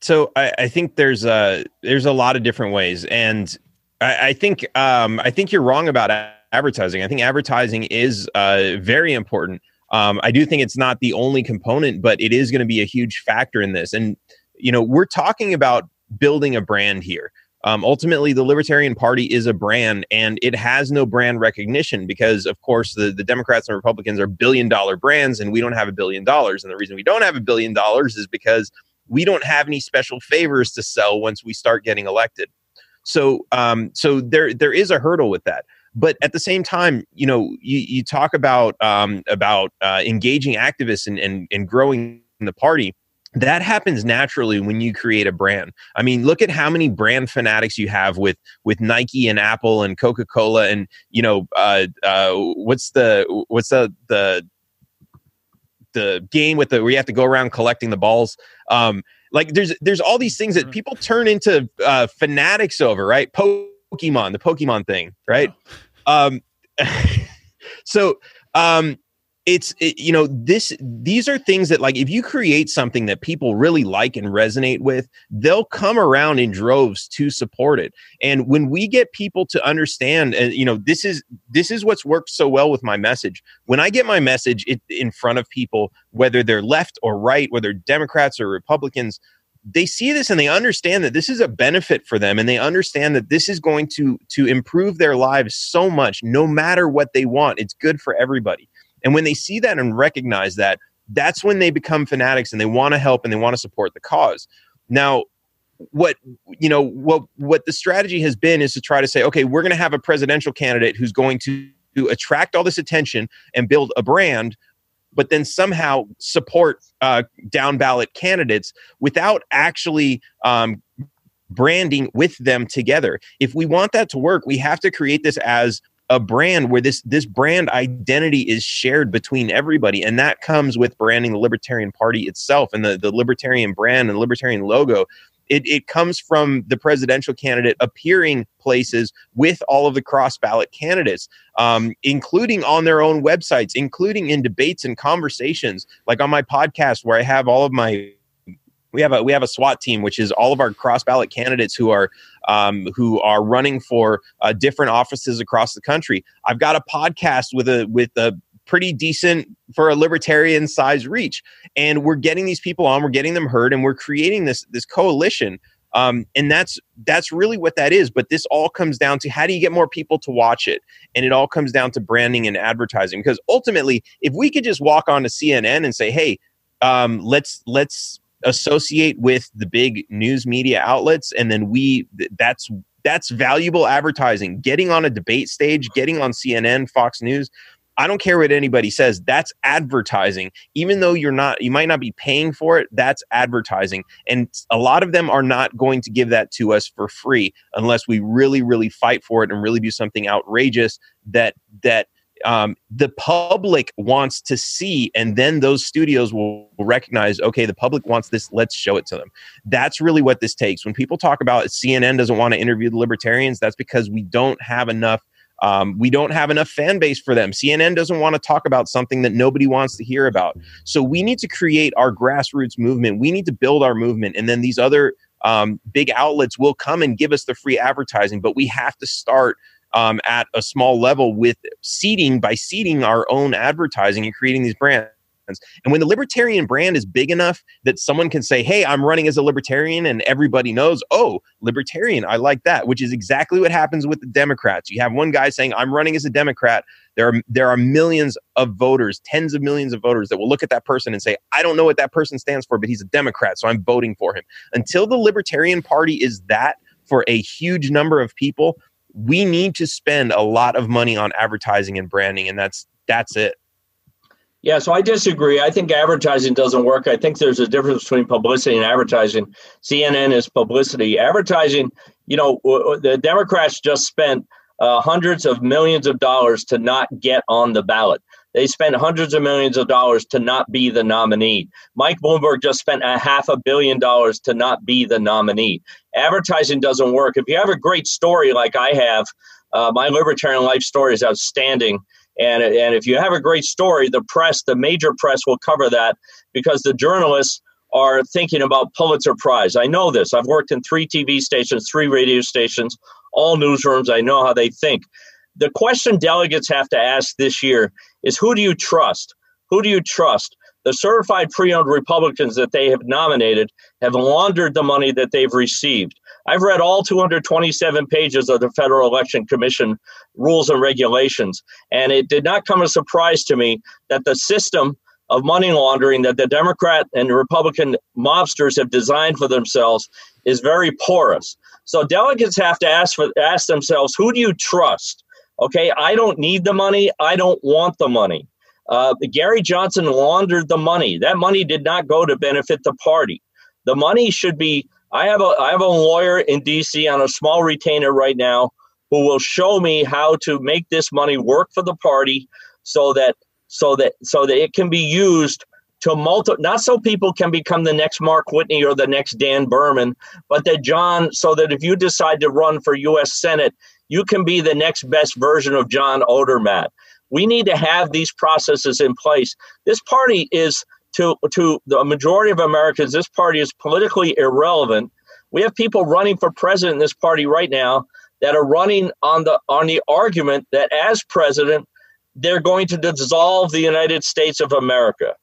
So I, I think there's a there's a lot of different ways, and I, I think um, I think you're wrong about advertising. I think advertising is uh, very important. Um, I do think it's not the only component, but it is going to be a huge factor in this. And you know, we're talking about building a brand here. Um, ultimately, the Libertarian Party is a brand, and it has no brand recognition because, of course, the, the Democrats and Republicans are billion-dollar brands, and we don't have a billion dollars. And the reason we don't have a billion dollars is because we don't have any special favors to sell once we start getting elected. So, um, so there there is a hurdle with that. But at the same time, you know, you, you talk about um, about uh, engaging activists and, and and growing the party. That happens naturally when you create a brand. I mean, look at how many brand fanatics you have with with Nike and Apple and Coca-Cola and, you know, uh, uh, what's the what's the the the game with the where you have to go around collecting the balls. Um, like there's there's all these things that people turn into uh, fanatics over, right? Pokemon, the Pokemon thing, right? Um, so. Um, It's, it, you know, this, these are things that, like, if you create something that people really like and resonate with, they'll come around in droves to support it. And when we get people to understand, and uh, you know, this is, this is what's worked so well with my message. When I get my message it, in front of people, whether they're left or right, whether Democrats or Republicans, they see this and they understand that this is a benefit for them, and they understand that this is going to, to improve their lives so much, no matter what they want. It's good for everybody. And when they see that and recognize that, that's when they become fanatics and they want to help and they want to support the cause. Now, what, you know, what, what the strategy has been is to try to say, okay, we're going to have a presidential candidate who's going to, to attract all this attention and build a brand, but then somehow support uh, down ballot candidates without actually um, branding with them together. If we want that to work, we have to create this as a brand where this this brand identity is shared between everybody. And that comes with branding the Libertarian Party itself and the, the Libertarian brand and Libertarian logo. It, it comes from the presidential candidate appearing places with all of the cross-ballot candidates, um, including on their own websites, including in debates and conversations, like on my podcast where I have all of my... We have a we have a SWAT team, which is all of our cross ballot candidates who are um, who are running for uh, different offices across the country. I've got a podcast with a with a pretty decent, for a libertarian size, reach, and we're getting these people on, we're getting them heard, and we're creating this this coalition Um, and that's that's really what that is. But this all comes down to, how do you get more people to watch it? And it all comes down to branding and advertising, because ultimately, if we could just walk on to C N N and say, hey, um, let's let's associate with the big news media outlets, and then we that's that's valuable advertising. Getting on a debate stage, getting on C N N, Fox News, I don't care what anybody says, that's advertising. Even though you're not, you might not be paying for it, that's advertising. And a lot of them are not going to give that to us for free unless we really, really fight for it and really do something outrageous that that um, the public wants to see. And then those studios will recognize, okay, the public wants this, let's show it to them. That's really what this takes. When people talk about C N N doesn't want to interview the libertarians, that's because we don't have enough Um, we don't have enough fan base for them. C N N doesn't want to talk about something that nobody wants to hear about. So we need to create our grassroots movement. We need to build our movement. And then these other um, big outlets will come and give us the free advertising. But we have to start um, at a small level with seeding, by seeding our own advertising and creating these brands. And when the libertarian brand is big enough that someone can say, hey, I'm running as a libertarian, and everybody knows, oh, libertarian, I like that, which is exactly what happens with the Democrats. You have one guy saying, I'm running as a Democrat. There are, there are millions of voters, tens of millions of voters that will look at that person and say, I don't know what that person stands for, but he's a Democrat, so I'm voting for him. Until the Libertarian Party is that for a huge number of people, we need to spend a lot of money on advertising and branding, and that's that's it. Yeah, so I disagree. I think advertising doesn't work. I think there's a difference between publicity and advertising. C N N is publicity. Advertising, you know, the Democrats just spent uh, hundreds of millions of dollars to not get on the ballot. They spent hundreds of millions of dollars to not be the nominee. Mike Bloomberg just spent a half a billion dollars to not be the nominee. Advertising doesn't work. If you have a great story like I have, uh, my libertarian life story is outstanding. And, and if you have a great story, the press, the major press will cover that, because the journalists are thinking about Pulitzer Prize. I know this. I've worked in three T V stations, three radio stations, all newsrooms. I know how they think. The question delegates have to ask this year is, who do you trust? Who do you trust? The certified pre-owned Republicans that they have nominated have laundered the money that they've received. I've read all two hundred twenty-seven pages of the Federal Election Commission rules and regulations, and it did not come as a surprise to me that the system of money laundering that the Democrat and Republican mobsters have designed for themselves is very porous. So delegates have to ask, for, ask themselves, who do you trust? Okay, I don't need the money. I don't want the money. Uh, Gary Johnson laundered the money. That money did not go to benefit the party. The money should be, I have a I have a lawyer in D C on a small retainer right now who will show me how to make this money work for the party so that so that so that it can be used to multi, not so people can become the next Mark Whitney or the next Dan Behrman, but that John, so that if you decide to run for U S Senate, you can be the next best version of John Odermatt. We need to have these processes in place. This party is, to to the majority of Americans, this party is politically irrelevant. We have people running for president in this party right now that are running on the on the argument that as president, they're going to dissolve the United States of America.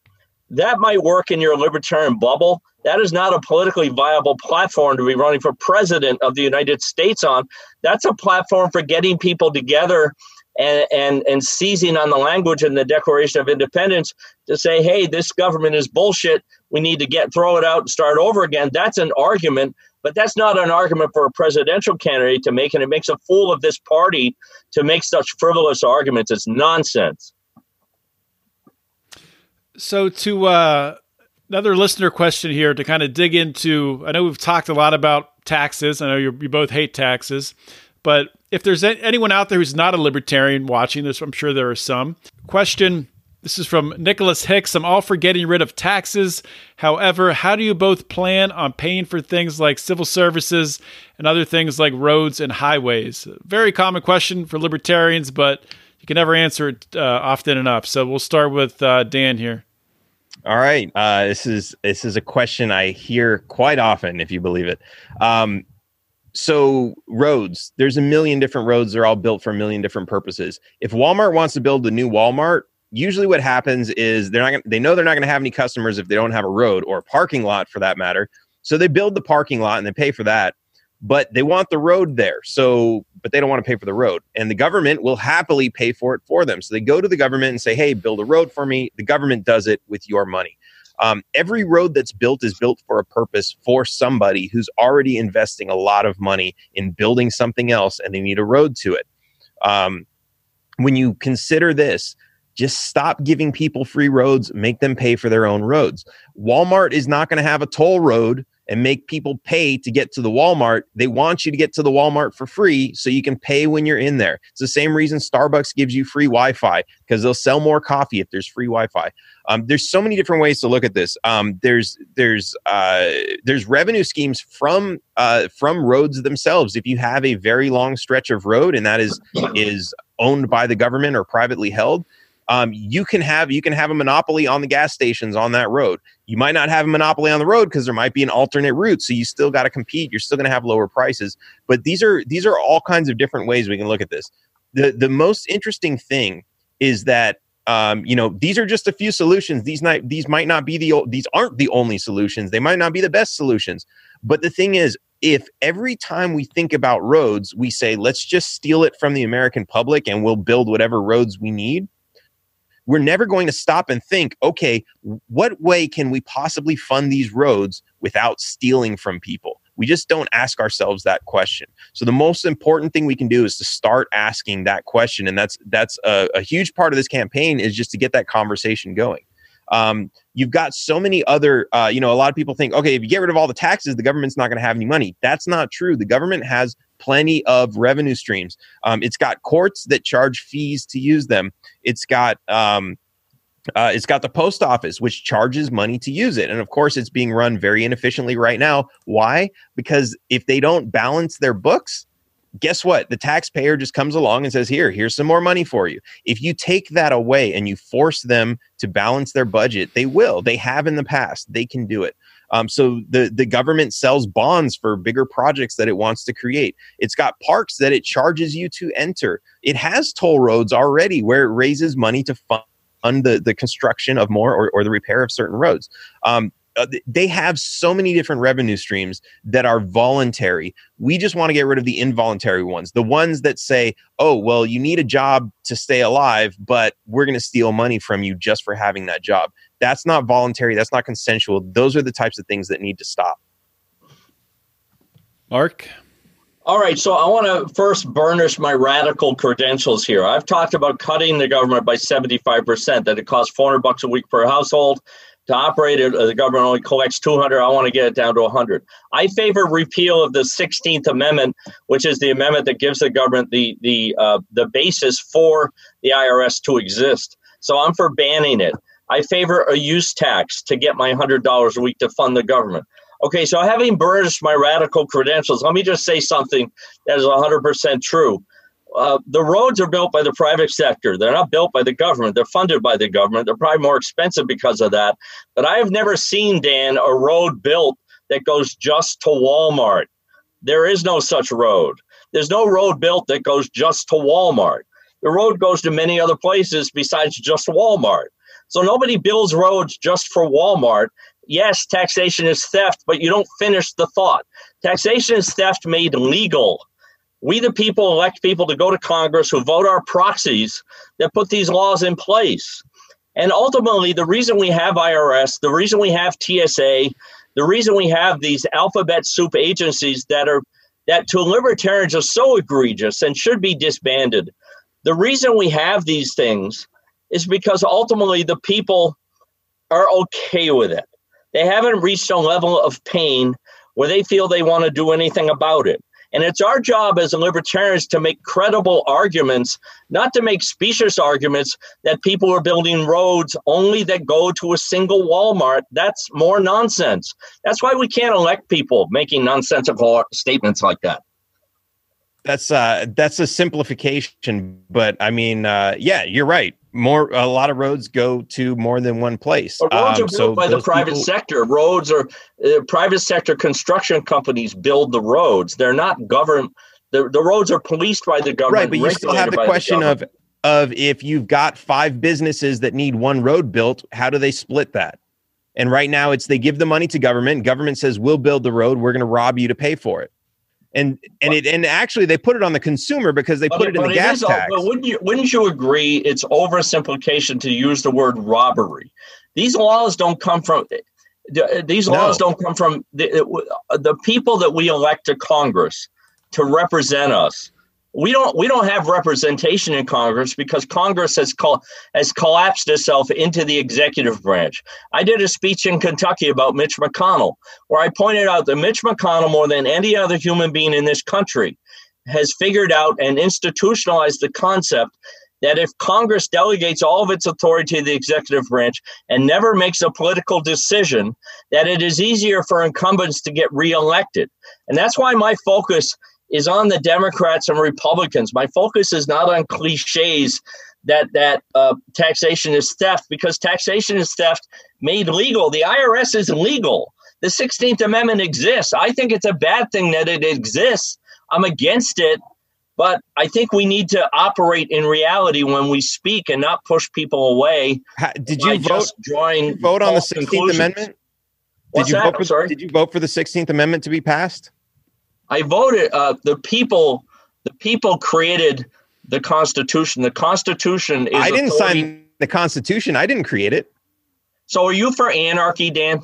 That might work in your libertarian bubble. That is not a politically viable platform to be running for president of the United States on. That's a platform for getting people together And, and and seizing on the language in the Declaration of Independence to say, hey, this government is bullshit. We need to get throw it out and start over again. That's an argument, but that's not an argument for a presidential candidate to make. And it makes a fool of this party to make such frivolous arguments. It's nonsense. So to uh, another listener question here to kind of dig into, I know we've talked a lot about taxes. I know you're, you both hate taxes, but if there's anyone out there who's not a libertarian watching this, I'm sure there are some. Question, this is from Nicholas Hicks. I'm all for getting rid of taxes. However, how do you both plan on paying for things like civil services and other things like roads and highways? Very common question for libertarians, but you can never answer it uh, often enough. So we'll start with uh, Dan here. All right. Uh, this is this is a question I hear quite often, if you believe it. Um So roads, there's a million different roads. They're all built for a million different purposes. If Walmart wants to build a new Walmart, usually what happens is they're not gonna, they know they're not going to have any customers if they don't have a road or a parking lot for that matter. So they build the parking lot and they pay for that, but they want the road there. So, but they don't want to pay for the road, and the government will happily pay for it for them. So they go to the government and say, hey, build a road for me. The government does it with your money. Um, every road that's built is built for a purpose for somebody who's already investing a lot of money in building something else, and they need a road to it. Um, when you consider this, just stop giving people free roads, make them pay for their own roads. Walmart is not going to have a toll road and make people pay to get to the Walmart. They want you to get to the Walmart for free so you can pay when you're in there. It's the same reason Starbucks gives you free Wi-Fi, because they'll sell more coffee if there's free Wi-Fi. Um, there's so many different ways to look at this. Um, there's there's uh, there's revenue schemes from uh, from roads themselves. If you have a very long stretch of road and that is is owned by the government or privately held, Um, you can have you can have a monopoly on the gas stations on that road. You might not have a monopoly on the road because there might be an alternate route. So you still got to compete. You're still going to have lower prices. But these are these are all kinds of different ways we can look at this. The the most interesting thing is that, um, you know, these are just a few solutions. These might these might not be the these aren't the only solutions. They might not be the best solutions. But the thing is, if every time we think about roads, we say, let's just steal it from the American public and we'll build whatever roads we need, we're never going to stop and think, okay, what way can we possibly fund these roads without stealing from people? We just don't ask ourselves that question. So the most important thing we can do is to start asking that question. And that's that's a, a huge part of this campaign, is just to get that conversation going. Um, you've got so many other, uh, you know, a lot of people think, okay, if you get rid of all the taxes, the government's not going to have any money. That's not true. The government has plenty of revenue streams. Um, it's got courts that charge fees to use them. It's got um, uh, it's got the post office, which charges money to use it. And of course, it's being run very inefficiently right now. Why? Because if they don't balance their books, guess what? The taxpayer just comes along and says, here, here's some more money for you. If you take that away and you force them to balance their budget, they will. They have in the past. They can do it. Um, so the, the government sells bonds for bigger projects that it wants to create. It's got parks that it charges you to enter. It has toll roads already where it raises money to fund the, the construction of more or, or the repair of certain roads. Um, they have so many different revenue streams that are voluntary. We just want to get rid of the involuntary ones, the ones that say, oh, well, you need a job to stay alive, but we're going to steal money from you just for having that job. That's not voluntary. That's not consensual. Those are the types of things that need to stop. Mark? All right. So I want to first burnish my radical credentials here. I've talked about cutting the government by seventy-five percent, that it costs four hundred bucks a week per household to operate it. The government only collects two hundred. I want to get it down to one hundred. I favor repeal of the sixteenth Amendment, which is the amendment that gives the government the, the, uh, the basis for the I R S to exist. So I'm for banning it. I favor a use tax to get my one hundred dollars a week to fund the government. Okay, so having burnished my radical credentials, let me just say something that is one hundred percent true. Uh, the roads are built by the private sector. They're not built by the government. They're funded by the government. They're probably more expensive because of that. But I have never seen, Dan, a road built that goes just to Walmart. There is no such road. There's no road built that goes just to Walmart. The road goes to many other places besides just Walmart. So nobody builds roads just for Walmart. Yes, taxation is theft, but you don't finish the thought. Taxation is theft made legal. We, the people, elect people to go to Congress who vote our proxies that put these laws in place. And ultimately, the reason we have I R S, the reason we have T S A, the reason we have these alphabet soup agencies that are that to libertarians are so egregious and should be disbanded. The reason we have these things is because ultimately the people are okay with it. They haven't reached a level of pain where they feel they want to do anything about it. And it's our job as libertarians to make credible arguments, not to make specious arguments that people are building roads only that go to a single Walmart. That's more nonsense. That's why we can't elect people making nonsensical statements like that. That's uh, that's a simplification, but I mean, uh, yeah, you're right. More, a lot of roads go to more than one place. But roads um, are built so by the private people... sector. Roads are uh, private sector construction companies build the roads. They're not governed. The, the roads are policed by the government. Right, but you still have the question the of of if you've got five businesses that need one road built, how do they split that? And right now it's they give the money to government. Government says, we'll build the road. We're going to rob you to pay for it. And and it and actually they put it on the consumer because they put but, it in the it gas is, tax. But wouldn't you, wouldn't you agree it's oversimplification to use the word robbery? These laws don't come from these laws no. don't come from the, the people that we elect to Congress to represent us. We don't we don't have representation in Congress because Congress has col- has collapsed itself into the executive branch. I did a speech in Kentucky about Mitch McConnell, where I pointed out that Mitch McConnell, more than any other human being in this country, has figured out and institutionalized the concept that if Congress delegates all of its authority to the executive branch and never makes a political decision, that it is easier for incumbents to get reelected. And that's why my focus is on the Democrats and Republicans. My focus is not on cliches that that uh, taxation is theft, because taxation is theft made legal. The I R S is legal. The sixteenth Amendment exists. I think it's a bad thing that it exists. I'm against it, but I think we need to operate in reality when we speak and not push people away. How, did, you vote, did you vote on the sixteenth Amendment? Did you, vote for, sorry? did you vote for the sixteenth Amendment to be passed? I voted. Uh, the people, the people created the Constitution. The Constitution is. I didn't authority. sign the Constitution. I didn't create it. So, are you for anarchy, Dan?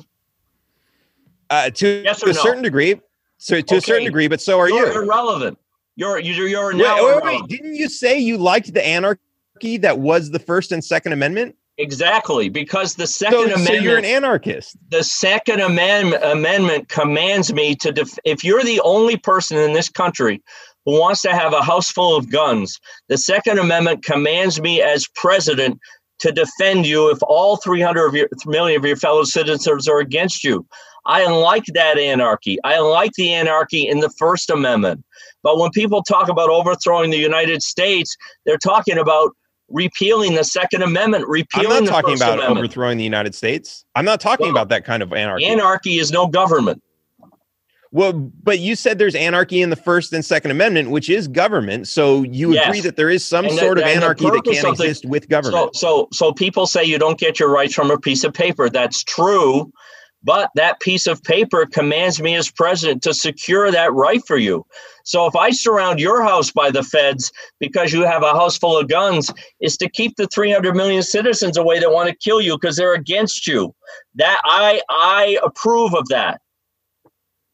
Uh, to yes or a no? certain degree. So, to okay. a certain degree, but so are you're you. You're irrelevant. You're you're you're now. Wait, wait, wait. Didn't you say you liked the anarchy that was the First and Second Amendment? Exactly, because the Second so, Amendment. So you're an anarchist. The Second Amendment Amendment commands me to. Def- if you're the only person in this country who wants to have a house full of guns, the Second Amendment commands me as president to defend you if all three hundred of your, million of your fellow citizens are against you. I like that anarchy. I like the anarchy in the First Amendment. But when people talk about overthrowing the United States, they're talking about repealing the Second Amendment, repealing the First Amendment. I'm not talking about overthrowing the United States. I'm not talking well, about that kind of anarchy. Anarchy is no government. Well, but you said there's anarchy in the First and Second Amendment, which is government. So you yes. agree that there is some and sort the, of anarchy that can't exist with government. So, so, so people say you don't get your rights from a piece of paper. That's true. But that piece of paper commands me as president to secure that right for you. So if I surround your house by the feds because you have a house full of guns, is to keep the three hundred million citizens away that want to kill you because they're against you. That I I approve of that.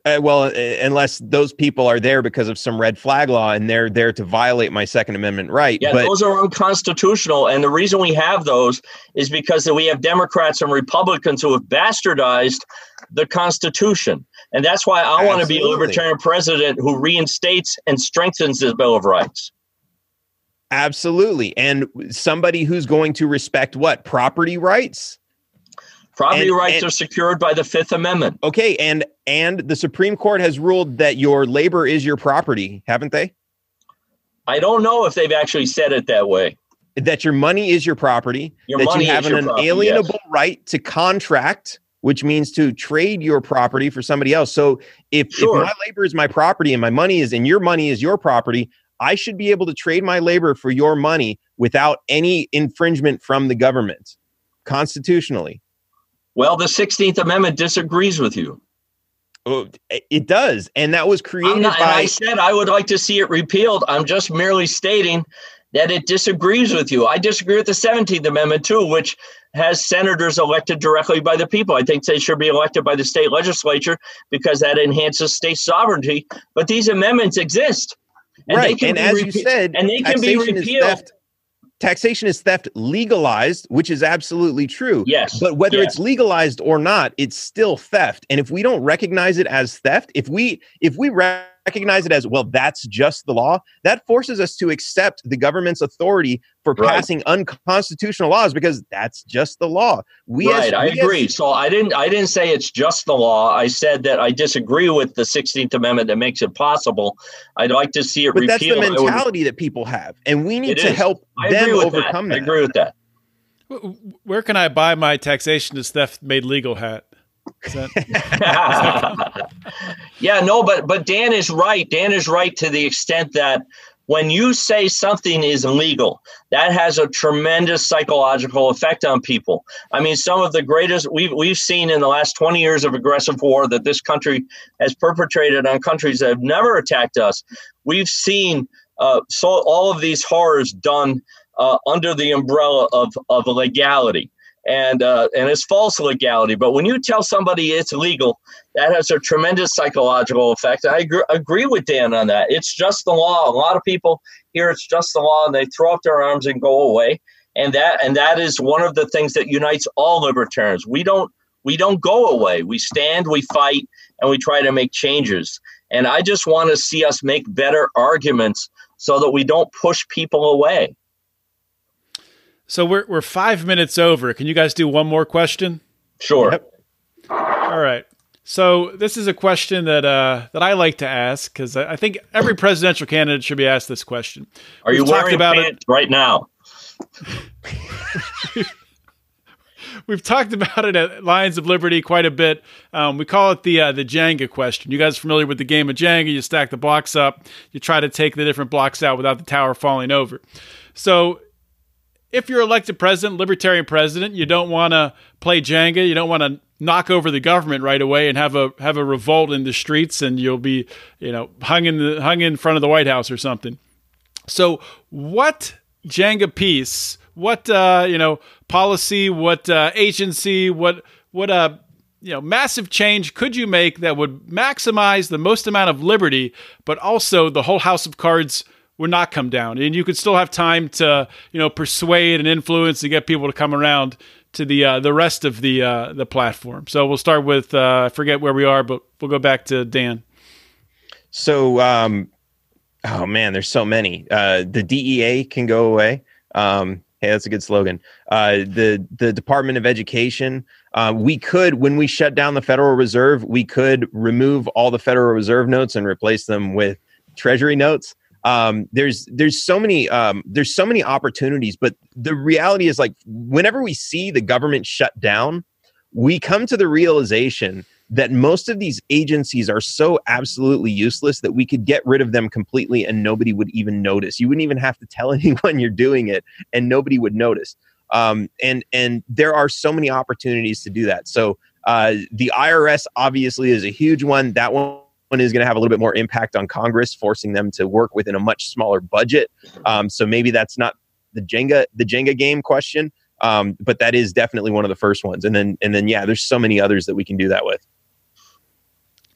Uh, well, unless those people are there because of some red flag law and they're there to violate my Second Amendment right. Yeah, but those are unconstitutional. And the reason we have those is because we have Democrats and Republicans who have bastardized the Constitution. And that's why I want to be a libertarian president who reinstates and strengthens the Bill of Rights. Absolutely. And somebody who's going to respect what? Property rights? Property and, rights and, are secured by the Fifth Amendment. Okay, and and the Supreme Court has ruled that your labor is your property, haven't they? I don't know if they've actually said it that way. That your money is your property. Your that money you have is an unalienable yes. right to contract, which means to trade your property for somebody else. So if, sure. if my labor is my property and my money is and your money is your property, I should be able to trade my labor for your money without any infringement from the government, constitutionally. Well, the sixteenth Amendment disagrees with you. Oh, it does. And that was created not, by... And I said I would like to see it repealed. I'm just merely stating that it disagrees with you. I disagree with the seventeenth Amendment, too, which has senators elected directly by the people. I think they should be elected by the state legislature because that enhances state sovereignty. But these amendments exist. And right. They can and be as repealed, you said, and they can be repealed. Taxation is theft legalized, which is absolutely true. Yes. But whether yes. it's legalized or not, it's still theft. And if we don't recognize it as theft, if we if we recognize it as, well, that's just the law, that forces us to accept the government's authority for right. passing unconstitutional laws because that's just the law. We right. As, we I agree. As, so I didn't I didn't say it's just the law. I said that I disagree with the sixteenth Amendment that makes it possible. I'd like to see it but repealed. But that's the mentality would, that people have, and we need to is. help I them overcome that. that. I agree with that. Where can I buy my Taxation Is Theft Made Legal hat? Is that, is that yeah, no, but but Dan is right. Dan is right to the extent that When you say something is illegal, that has a tremendous psychological effect on people. I mean, some of the greatest we've, we've seen in the last twenty years of aggressive war that this country has perpetrated on countries that have never attacked us. We've seen uh, so all of these horrors done uh, under the umbrella of, of legality. And uh, and it's false legality. But when you tell somebody it's legal, that has a tremendous psychological effect. I agree, agree with Dan on that. It's just the law. A lot of people hear it's just the law and they throw up their arms and go away. And that and that is one of the things that unites all libertarians. We don't we don't go away. We stand, we fight, and we try to make changes. And I just want to see us make better arguments so that we don't push people away. So we're we're five minutes over. Can you guys do one more question? Sure. Yep. All right. So this is a question that uh, that I like to ask because I think every presidential candidate should be asked this question. Are We've you wearing about pants it right now? We've talked about it at Lions of Liberty quite a bit. Um, we call it the uh, the Jenga question. You guys are familiar with the game of Jenga? You stack the blocks up. You try to take the different blocks out without the tower falling over. So if you're elected president, libertarian president, you don't want to play Jenga. You don't want to knock over the government right away and have a have a revolt in the streets, and you'll be, you know, hung in the hung in front of the White House or something. So, what Jenga piece? What uh, you know, policy? What uh, agency? What what uh, you know, massive change could you make that would maximize the most amount of liberty, but also the whole house of cards would not come down, and you could still have time to, you know, persuade and influence and get people to come around to the uh, the rest of the uh, the platform. So we'll start with uh, I forget where we are, but we'll go back to Dan. So, um, oh man, there's so many. Uh, the D E A can go away. Um, hey, that's a good slogan. Uh, the the Department of Education. Uh, we could, when we shut down the Federal Reserve, we could remove all the Federal Reserve notes and replace them with Treasury notes. Um, there's, there's so many, um, there's so many opportunities, but the reality is, like, whenever we see the government shut down, we come to the realization that most of these agencies are so absolutely useless that we could get rid of them completely and nobody would even notice. You wouldn't even have to tell anyone you're doing it and nobody would notice. Um, and, and there are so many opportunities to do that. So, uh, the I R S obviously is a huge one. That one. One is going to have a little bit more impact on Congress, forcing them to work within a much smaller budget. Um, so maybe that's not the Jenga, the Jenga game question, um, but that is definitely one of the first ones. And then, and then, yeah, there's so many others that we can do that with.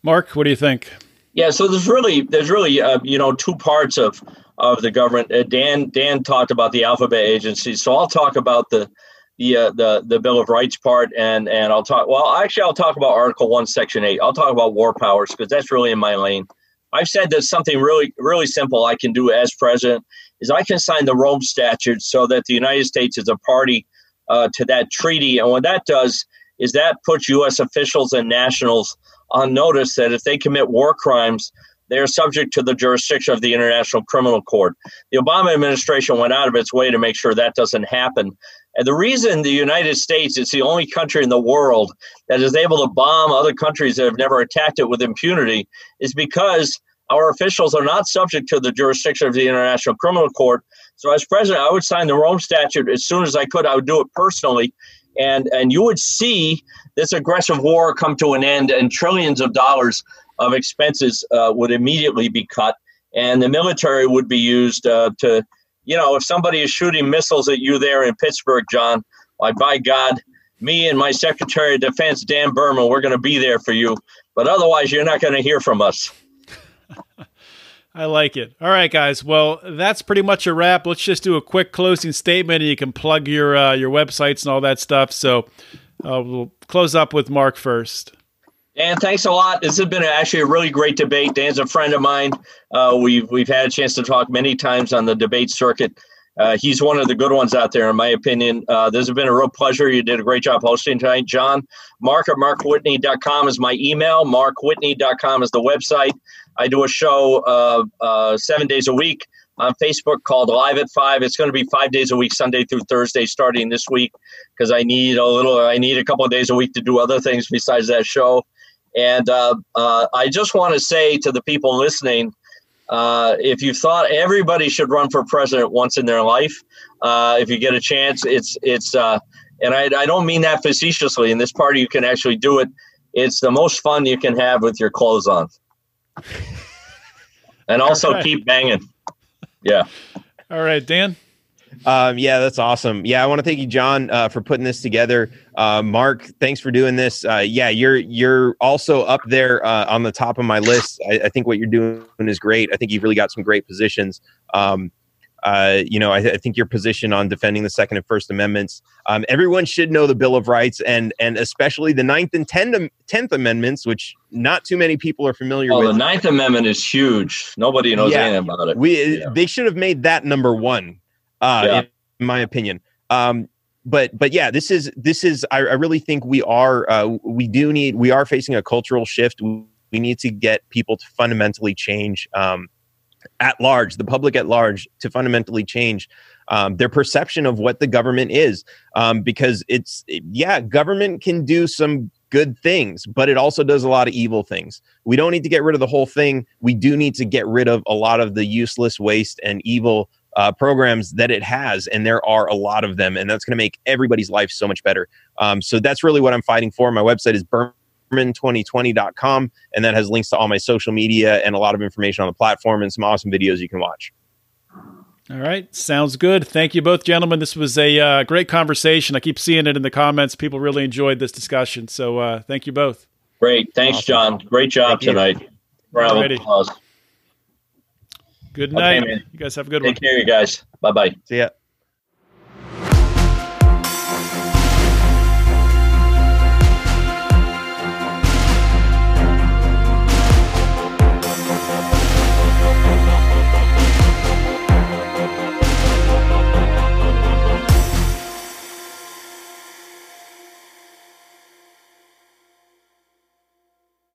Mark, what do you think? Yeah, so there's really, there's really, uh, you know, two parts of of the government. Uh, Dan, Dan talked about the alphabet agencies, so I'll talk about the the uh, the the Bill of Rights part, and and I'll talk. Well, actually, I'll talk about Article One, Section Eight. I'll talk about war powers because that's really in my lane. I've said that something really really simple I can do as president is I can sign the Rome Statute so that the United States is a party uh, to that treaty, and what that does is that puts U S officials and nationals on notice that if they commit war crimes, they are subject to the jurisdiction of the International Criminal Court. The Obama administration went out of its way to make sure that doesn't happen. And the reason the United States is the only country in the world that is able to bomb other countries that have never attacked it with impunity is because our officials are not subject to the jurisdiction of the International Criminal Court. So as president, I would sign the Rome Statute as soon as I could. I would do it personally. And, and you would see this aggressive war come to an end, and trillions of dollars of expenses uh, would immediately be cut, and the military would be used uh, to, you know, if somebody is shooting missiles at you there in Pittsburgh, John, why, by God, me and my Secretary of Defense, Dan Behrman, we're going to be there for you. But otherwise, you're not going to hear from us. I like it. All right, guys. Well, that's pretty much a wrap. Let's just do a quick closing statement, and you can plug your uh, your websites and all that stuff. So uh, we'll close up with Mark first. Dan, thanks a lot. This has been actually a really great debate. Dan's a friend of mine. Uh, we've we've had a chance to talk many times on the debate circuit. Uh, he's one of the good ones out there, in my opinion. Uh, this has been a real pleasure. You did a great job hosting tonight, John. Mark at Mark Whitney dot com is my email. Mark Whitney dot com is the website. I do a show uh, uh, seven days a week on Facebook called Live at Five. It's going to be five days a week, Sunday through Thursday, starting this week, because I need a little. I need a couple of days a week to do other things besides that show. And uh, uh, I just want to say to the people listening Uh, if you thought everybody should run for president once in their life, uh, if you get a chance, it's it's uh, and I, I don't mean that facetiously. In this party, you can actually do it. It's the most fun you can have with your clothes on. And also right. keep banging. Yeah. All right, Dan. Um, yeah, that's awesome. Yeah, I want to thank you, John, uh, for putting this together. Uh, Mark, thanks for doing this. Uh, yeah, you're you're also up there uh, on the top of my list. I, I think what you're doing is great. I think you've really got some great positions. Um, uh, you know, I, I think your position on defending the Second and First Amendments. Um, everyone should know the Bill of Rights, and and especially the Ninth and Tenth Tenth Amendments, which not too many people are familiar oh, with. Oh, the Ninth Amendment is huge. Nobody knows yeah, anything about it. We yeah. they should have made that number one. Uh, yeah. in my opinion. Um, but, but yeah, this is, this is, I, I really think we are, uh, we do need, we are facing a cultural shift. We, we need to get people to fundamentally change, um, at large, the public at large, to fundamentally change, um, their perception of what the government is. Um, because it's, yeah, government can do some good things, but it also does a lot of evil things. We don't need to get rid of the whole thing. We do need to get rid of a lot of the useless waste and evil Uh, programs that it has, and there are a lot of them, and that's going to make everybody's life so much better. Um, so that's really what I'm fighting for. My website is Behrman twenty twenty dot com, and that has links to all my social media and a lot of information on the platform and some awesome videos you can watch. All right. Sounds good. Thank you both, gentlemen. This was a uh, great conversation. I keep seeing it in the comments. People really enjoyed this discussion. So uh, thank you both. Great. Thanks, awesome. John. Great job thank tonight. You. Round of applause. Good night. Okay, you guys have a good Take one. Take care, you guys. Bye-bye. See ya.